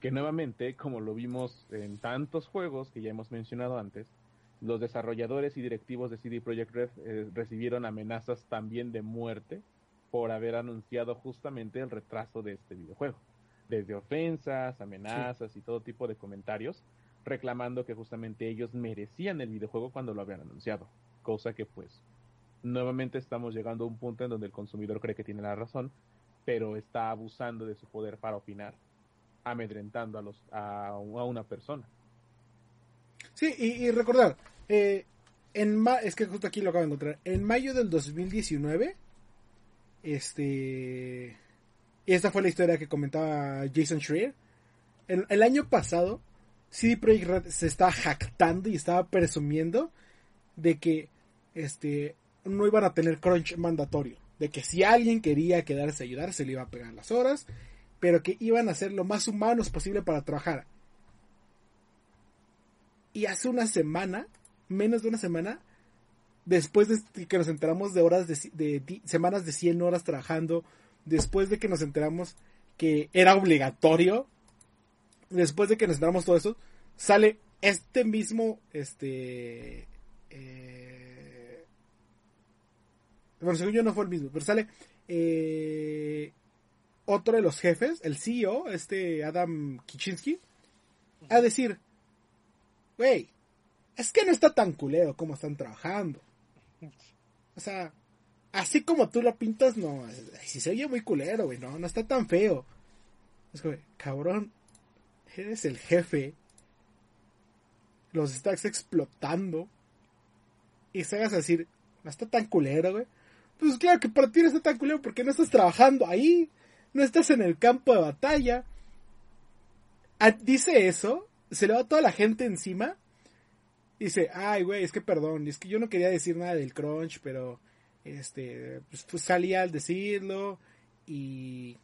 que nuevamente, como lo vimos en tantos juegos que ya hemos mencionado antes, los desarrolladores y directivos de C D Projekt Red eh, recibieron amenazas también de muerte por haber anunciado justamente el retraso de este videojuego, desde ofensas, amenazas sí. y todo tipo de comentarios, reclamando que justamente ellos merecían el videojuego cuando lo habían anunciado, cosa que pues nuevamente estamos llegando a un punto en donde el consumidor cree que tiene la razón, pero está abusando de su poder para opinar, amedrentando a los a, a una persona. Sí, y, y recordar, eh, en ma- es que justo aquí lo acabo de encontrar, en mayo del dos mil diecinueve, este, esta fue la historia que comentaba Jason Schreier, el, el año pasado, C D Projekt Red se estaba jactando y estaba presumiendo de que este, no iban a tener crunch mandatorio, de que si alguien quería quedarse a ayudar se le iba a pegar las horas, pero que iban a ser lo más humanos posible para trabajar. Y hace una semana, menos de una semana, después de que nos enteramos de horas de, de, de semanas de cien horas trabajando, después de que nos enteramos que era obligatorio, después de que nos enteramos todo eso, sale este mismo este eh, bueno, según yo no fue el mismo, pero sale eh, otro de los jefes, el C E O, este Adam Kicinski, a decir, güey, es que no está tan culero como están trabajando. O sea, así como tú lo pintas, no, si se oye muy culero, güey, no, no está tan feo. Es que, cabrón, eres el jefe, los estás explotando, y salgas a decir, no está tan culero, güey. Pues claro que para ti no está tan culero porque no estás trabajando ahí, no estás en el campo de batalla. A, dice eso, se le va toda la gente encima. Dice, ay güey, es que perdón, es que yo no quería decir nada del crunch, pero este pues, pues salía al decirlo y...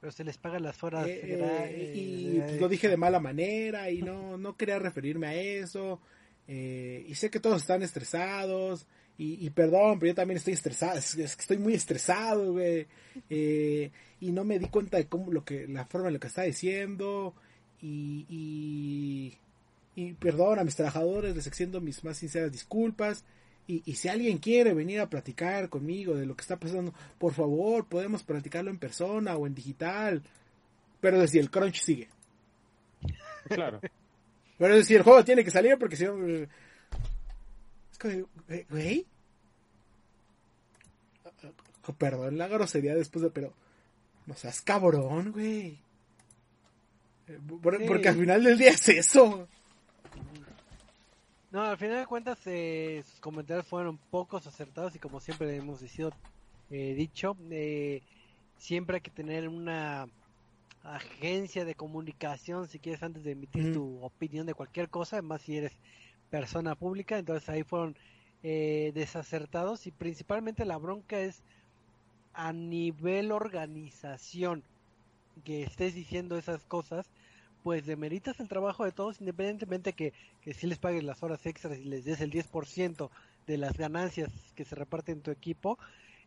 Pero se les paga las horas. Eh, eh, y pues, lo dije de mala manera y no, no quería referirme a eso. Eh, y sé que todos están estresados. Y, y perdón, pero yo también estoy estresado, es que estoy muy estresado, güey, eh, y no me di cuenta de cómo lo que, la forma en la que está diciendo, y, y, y perdón a mis trabajadores, les extiendo mis más sinceras disculpas, y, y si alguien quiere venir a platicar conmigo de lo que está pasando, por favor, podemos platicarlo en persona o en digital, pero desde el crunch sigue. Claro. Pero es decir, el juego tiene que salir porque si no... Güey, perdón la grosería después de, pero no seas cabrón, güey. Porque sí. Al final del día es eso. No, al final de cuentas eh, sus comentarios fueron pocos acertados y como siempre hemos decido, eh, dicho, eh, siempre hay que tener una agencia de comunicación si quieres antes de emitir mm. tu opinión de cualquier cosa, además si eres persona pública, entonces ahí fueron eh, desacertados y principalmente la bronca es a nivel organización, que estés diciendo esas cosas, pues demeritas el trabajo de todos, independientemente que, que si les pagues las horas extras y les des el diez por ciento de las ganancias que se reparten en tu equipo,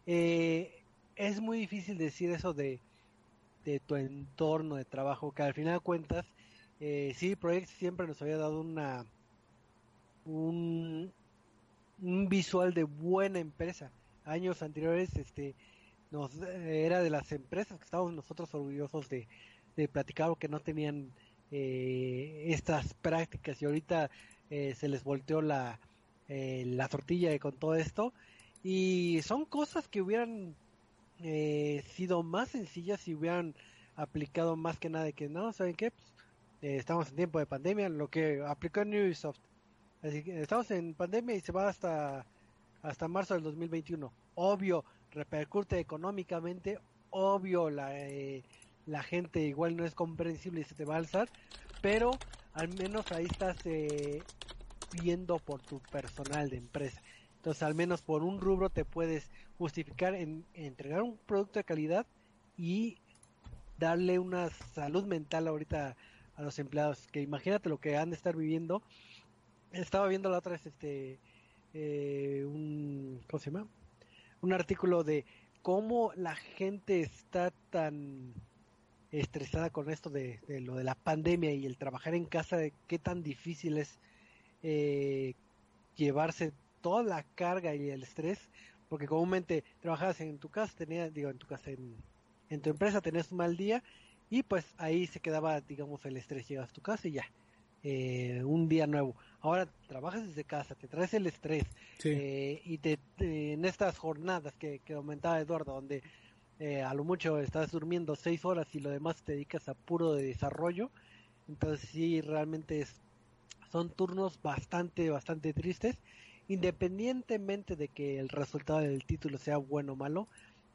eh, es muy difícil decir eso de, de tu entorno de trabajo, que al final de cuentas eh, C D Projekt siempre nos había dado una un, un visual de buena empresa. Años anteriores este nos era de las empresas que estábamos nosotros orgullosos de, de platicar, o que no tenían eh, estas prácticas, y ahorita eh, se les volteó la eh, la tortilla con todo esto, y son cosas que hubieran eh, sido más sencillas si hubieran aplicado más que nada de que no, ¿saben qué? Pues, eh, estamos en tiempo de pandemia, lo que aplicó en Ubisoft. Así que estamos en pandemia y se va hasta hasta marzo del dos mil veintiuno. Obvio, repercute económicamente, obvio, la eh, la gente igual no es comprensible y se te va a alzar, pero al menos ahí estás eh, viendo por tu personal de empresa. Entonces, al menos por un rubro te puedes justificar en, en entregar un producto de calidad y darle una salud mental ahorita a los empleados, que imagínate lo que han de estar viviendo. Estaba viendo la otra vez este eh, un ¿cómo se llama? un artículo de cómo la gente está tan estresada con esto de, de lo de la pandemia y el trabajar en casa, de qué tan difícil es eh, llevarse toda la carga y el estrés, porque comúnmente trabajabas en tu casa, tenías, digo, en tu casa, en, en tu empresa tenías un mal día y pues ahí se quedaba, digamos, el estrés, llegas a tu casa y ya. Eh, un día nuevo. Ahora trabajas desde casa, te traes el estrés, sí. eh, y te, te en estas jornadas que, que aumentaba Eduardo, donde eh, a lo mucho estás durmiendo seis horas y lo demás te dedicas a puro de desarrollo. Entonces sí, realmente es, son turnos bastante, bastante tristes, independientemente de que el resultado del título sea bueno o malo.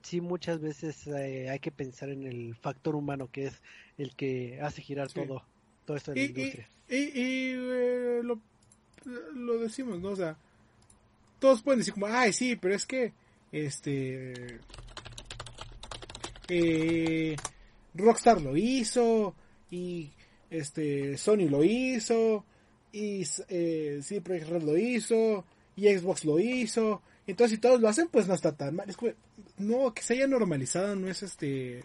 Sí, muchas veces eh, hay que pensar en el factor humano, que es el que hace girar sí. todo todo esto de la industria. Y, y eh, lo, lo decimos, ¿no? O sea, todos pueden decir como, ay, sí, pero es que, este, eh, Rockstar lo hizo, y, este, Sony lo hizo, y eh, C D Projekt Red lo hizo, y Xbox lo hizo, entonces si todos lo hacen, pues no está tan mal. Es que, no, que se haya normalizado no es, este,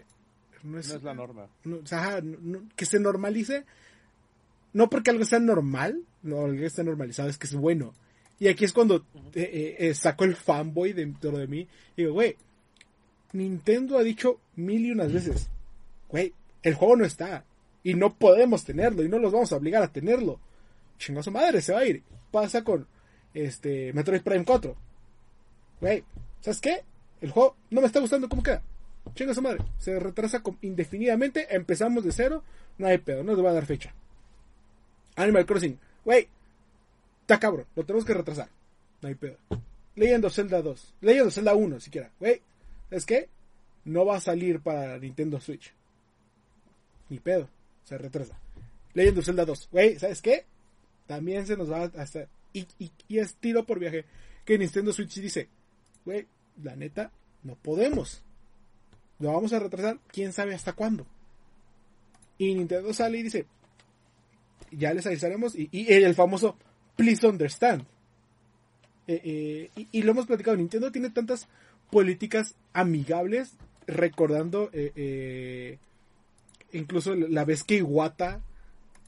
no es, no es la norma. No, o sea, no, no, que se normalice. No porque algo sea normal, no, algo está normalizado, es que es bueno. Y aquí es cuando uh-huh. eh, eh, saco el fanboy dentro de mí. Y digo, güey, Nintendo ha dicho mil y unas veces, güey, el juego no está. Y no podemos tenerlo, y no los vamos a obligar a tenerlo. Chingó a su madre, se va a ir. Pasa con este Metroid Prime cuatro. Güey, ¿sabes qué? El juego no me está gustando cómo queda. Chinga su madre, se retrasa indefinidamente, empezamos de cero, no hay pedo, no te va a dar fecha. Animal Crossing, wey, está cabrón, lo tenemos que retrasar, no hay pedo. Legend of Zelda dos, Legend of Zelda uno siquiera, wey, es que no va a salir para Nintendo Switch, ni pedo, se retrasa. Legend of Zelda dos, wey, ¿sabes qué? También se nos va hasta, y, y, y es tiro por viaje, que Nintendo Switch dice, wey, la neta, no podemos. Lo vamos a retrasar, quién sabe hasta cuándo. Y Nintendo sale y dice, ya les avisaremos. Y, y el famoso, please understand. Eh, eh, y, y lo hemos platicado, Nintendo tiene tantas políticas amigables, recordando eh, eh, incluso la vez que Iwata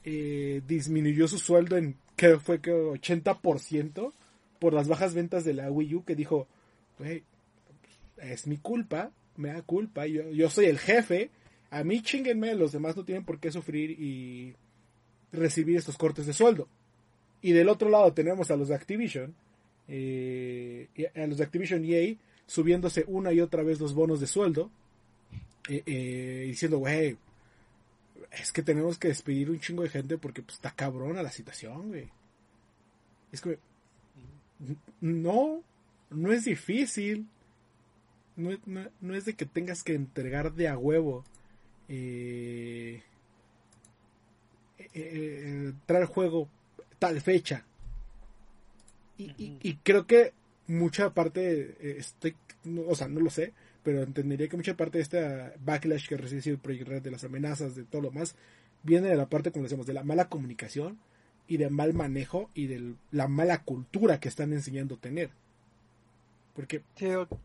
eh, disminuyó su sueldo en, que fue que ochenta por ciento por las bajas ventas de la Wii U, que dijo, güey, es mi culpa. Me da culpa, yo, yo soy el jefe, a mí chinguenme, los demás no tienen por qué sufrir y recibir estos cortes de sueldo. Y del otro lado tenemos a los de Activision, eh, a los de Activision E A, subiéndose una y otra vez los bonos de sueldo, eh, eh, diciendo, güey, es que tenemos que despedir un chingo de gente porque pues, está cabrona la situación, güey. Es que, no, no es difícil. No, no, no es de que tengas que entregar de a huevo eh, eh, eh, traer juego tal fecha y, uh-huh. y, y creo que mucha parte eh, estoy, no, o sea, no lo sé, pero entendería que mucha parte de este backlash que recibe el Projekt Red, de las amenazas, de todo lo más, viene de la parte, como decimos, de la mala comunicación y de mal manejo y de la mala cultura que están enseñando a tener, porque sí, okay.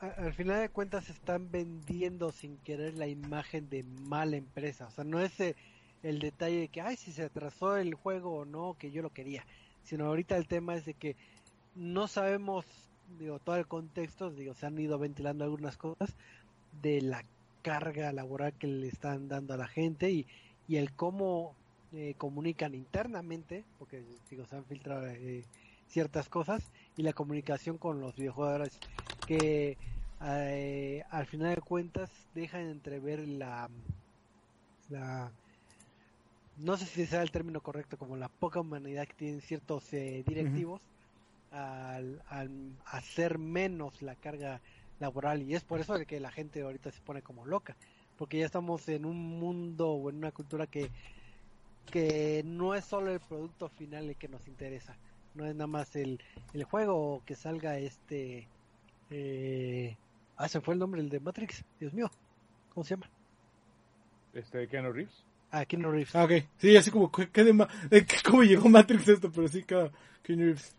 al final de cuentas están vendiendo sin querer la imagen de mala empresa. O sea, no es el, el detalle de que, ay, si se atrasó el juego o no, que yo lo quería. Sino ahorita el tema es de que no sabemos, digo, todo el contexto, digo, se han ido ventilando algunas cosas de la carga laboral que le están dando a la gente y, y el cómo eh, comunican internamente, porque, digo, se han filtrado eh, ciertas cosas, y la comunicación con los videojuegos que eh, al final de cuentas dejan entrever la, la, no sé si sea el término correcto, como la poca humanidad que tienen ciertos eh, directivos uh-huh. al, al hacer menos la carga laboral, y es por eso que la gente ahorita se pone como loca, porque ya estamos en un mundo o en una cultura que que no es solo el producto final el que nos interesa, no es nada más el, el juego que salga este eh, ah, se fue el nombre, el de Matrix, Dios mío, ¿cómo se llama? Este, Keanu Reeves. Ah, Keanu Reeves. Ah, ok, sí, así como, ¿qué de ma- ¿cómo llegó Matrix esto? Pero sí, Keanu Reeves.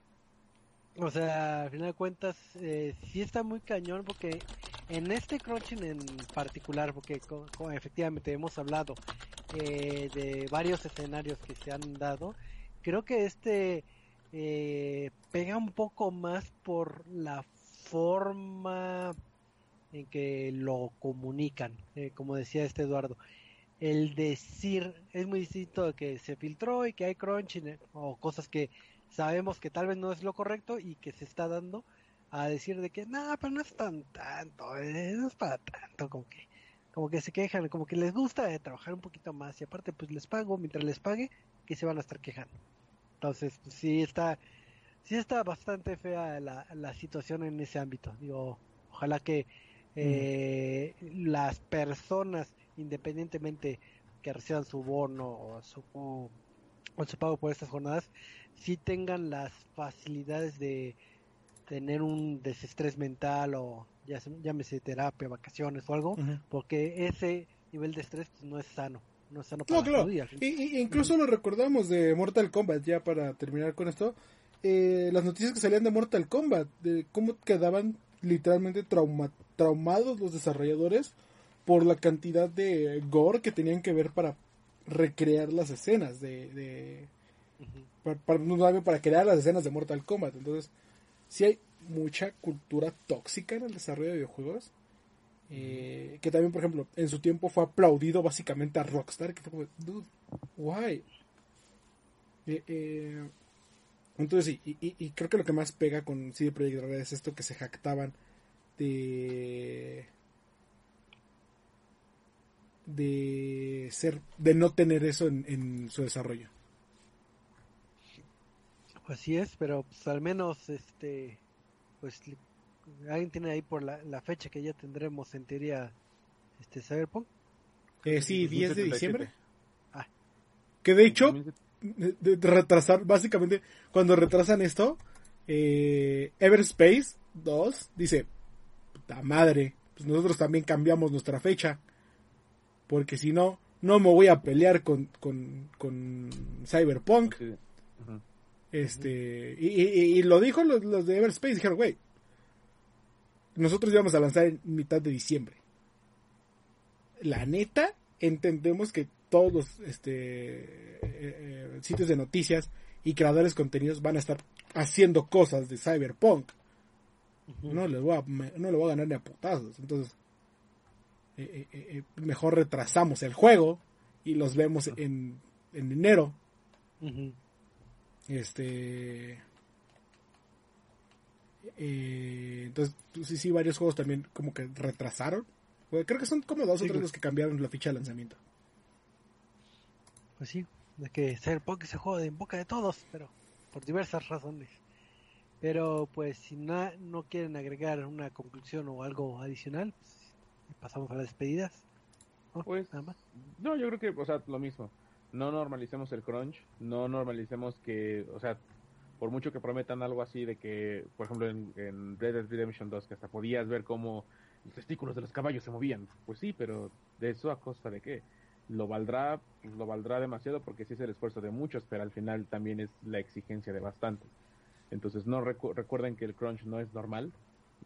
O sea, al final de cuentas, eh, sí está muy cañón, porque en este crunching en particular, porque con, con, efectivamente hemos hablado eh, de varios escenarios que se han dado, creo que este eh, pega un poco más por la forma en que lo comunican, eh, como decía este Eduardo, el decir es muy distinto de que se filtró y que hay crunching o cosas que sabemos que tal vez no es lo correcto y que se está dando, a decir de que nada, pero no es tan tanto, eh, no es para tanto, como que como que se quejan, como que les gusta eh, trabajar un poquito más, y aparte pues les pago, mientras les pague, que se van a estar quejando. Entonces pues, sí está Sí está bastante fea la, la situación en ese ámbito. Digo, ojalá que eh, mm. las personas, independientemente que reciban su bono o su, o, o su pago por estas jornadas, sí tengan las facilidades de tener un desestrés mental o ya llámese terapia, vacaciones o algo, uh-huh. porque ese nivel de estrés pues, no es sano. No es sano para no, claro. Salud, y al fin... y, y incluso mm. lo recordamos de Mortal Kombat, ya para terminar con esto. Eh, las noticias que salían de Mortal Kombat, de cómo quedaban literalmente trauma, traumados los desarrolladores por la cantidad de gore que tenían que ver para recrear las escenas de, de uh-huh. para, para, para crear las escenas de Mortal Kombat. Entonces sí hay mucha cultura tóxica en el desarrollo de videojuegos, eh, que también por ejemplo en su tiempo fue aplaudido básicamente a Rockstar, que fue como, dude, why? eh, eh Entonces, y, y, y creo que lo que más pega con C D Projekt Red es esto que se jactaban de de ser, de no tener eso en, en su desarrollo. Así es, pero pues al menos este pues alguien tiene ahí por la, la fecha que ya tendremos en teoría este Cyberpunk. Eh, sí, diez de diciembre. Ah. Que de hecho De retrasar, básicamente cuando retrasan esto, eh, Everspace dos dice, puta madre, pues nosotros también cambiamos nuestra fecha, porque si no, no me voy a pelear con con, con Cyberpunk. Sí. Uh-huh. Este y, y, y lo dijo los, los de Everspace, dijeron, güey, nosotros íbamos a lanzar en mitad de diciembre. La neta, entendemos que todos los este eh, eh, sitios de noticias y creadores de contenidos van a estar haciendo cosas de Cyberpunk. Uh-huh. No les voy a, no le voy a ganar ni a putazos. Entonces, eh, eh, eh, mejor retrasamos el juego y los vemos uh-huh. en, en enero. Uh-huh. Este. Eh, entonces, sí, sí, varios juegos también como que retrasaron. Creo que son como dos sí, o tres los que cambiaron la ficha de lanzamiento. Pues sí, de que Cyberpunk se juega en boca de todos, pero por diversas razones. Pero pues si na, no quieren agregar una conclusión o algo adicional, pues, pasamos a las despedidas. ¿No? Pues nada más. No, yo creo que, o sea, lo mismo. No normalicemos el crunch, no normalicemos que, o sea, por mucho que prometan algo así de que, por ejemplo, en, en Red Dead Redemption dos, que hasta podías ver cómo los testículos de los caballos se movían. Pues sí, pero ¿de eso a costa de qué? Lo valdrá, lo valdrá demasiado, porque sí es el esfuerzo de muchos, pero al final también es la exigencia de bastantes. Entonces no recu- recuerden que el crunch no es normal,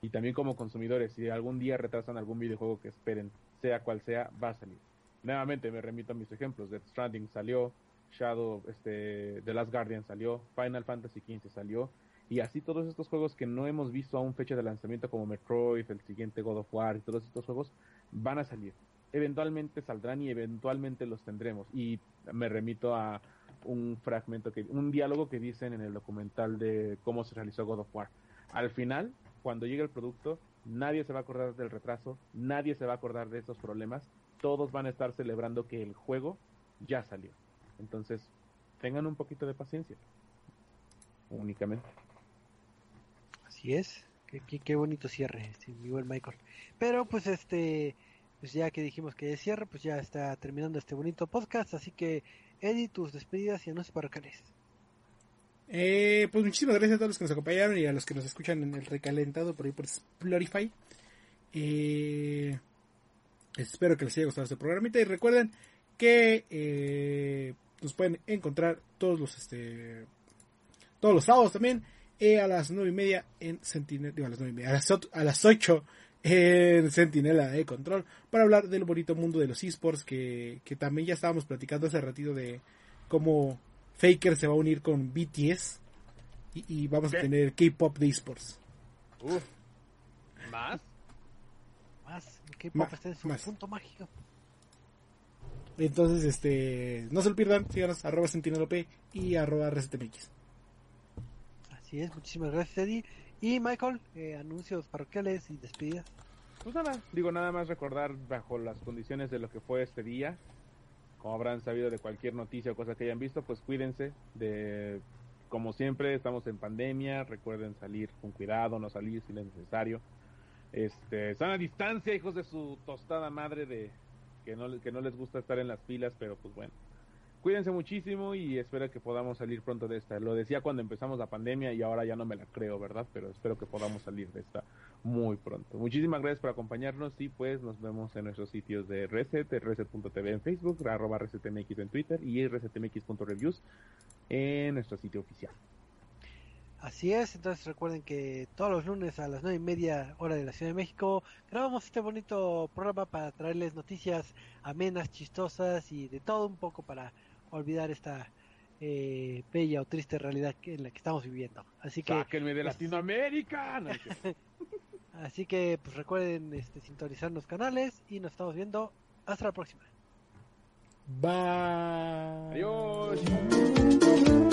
y también como consumidores, si algún día retrasan algún videojuego que esperen, sea cual sea, va a salir. Nuevamente me remito a mis ejemplos: Death Stranding salió, Shadow, este, The Last Guardian salió, Final Fantasy quince salió, y así todos estos juegos que no hemos visto aún fecha de lanzamiento, como Metroid, el siguiente God of War, y todos estos juegos van a salir. Eventualmente saldrán y eventualmente los tendremos. Y me remito a un fragmento, que un diálogo que dicen en el documental de cómo se realizó God of War. Al final, cuando llegue el producto, nadie se va a acordar del retraso, nadie se va a acordar de esos problemas, todos van a estar celebrando que el juego ya salió. Entonces, tengan un poquito de paciencia. Únicamente. Así es. Qué, qué, qué bonito cierre, este, mi buen Michael. Pero pues este... pues ya que dijimos que cierre, pues ya está terminando este bonito podcast, así que Eddie, tus despedidas y anuncios parroquiales. Eh, pues muchísimas gracias a todos los que nos acompañaron y a los que nos escuchan en el recalentado por ahí por Spotify. Eh, espero que les haya gustado este programita y recuerden que eh, nos pueden encontrar todos los este todos los sábados también eh, a las nueve y media en Sentinel, digo a las nueve y media, a las ocho, a las ocho en Centinela de Control, para hablar del bonito mundo de los esports, que, que también ya estábamos platicando hace ratito de cómo Faker se va a unir con B T S y, y vamos ¿Qué? a tener K-pop de esports. Uf. ¿Más? Más, el K-pop más, está en su más. punto mágico. Entonces, este, no se lo pierdan, síganos, arroba centinelop y arroba resetmx. Así es, muchísimas gracias, Eddie. Y Michael, eh, anuncios parroquiales y despedidas. Pues nada, digo nada más recordar bajo las condiciones de lo que fue este día, como habrán sabido de cualquier noticia o cosa que hayan visto, pues cuídense, de como siempre estamos en pandemia, recuerden salir con cuidado, no salir si es necesario, este, están a distancia, hijos de su tostada madre de que no que no les gusta estar en las filas, pero pues bueno. Cuídense muchísimo y espero que podamos salir pronto de esta. Lo decía cuando empezamos la pandemia y ahora ya no me la creo, ¿verdad? Pero espero que podamos salir de esta muy pronto. Muchísimas gracias por acompañarnos y pues nos vemos en nuestros sitios de Reset, reset punto t v en Facebook, arroba resetmx en Twitter y resetmx punto reviews en nuestro sitio oficial. Así es, entonces recuerden que todos los lunes a las nueve y media hora de la Ciudad de México grabamos este bonito programa para traerles noticias amenas, chistosas y de todo un poco para olvidar esta eh, bella o triste realidad que, en la que estamos viviendo. Así que ¡sáquenme de Latinoamérica! No, así que pues recuerden este, sintonizar los canales y nos estamos viendo. Hasta la próxima. Bye. Adiós.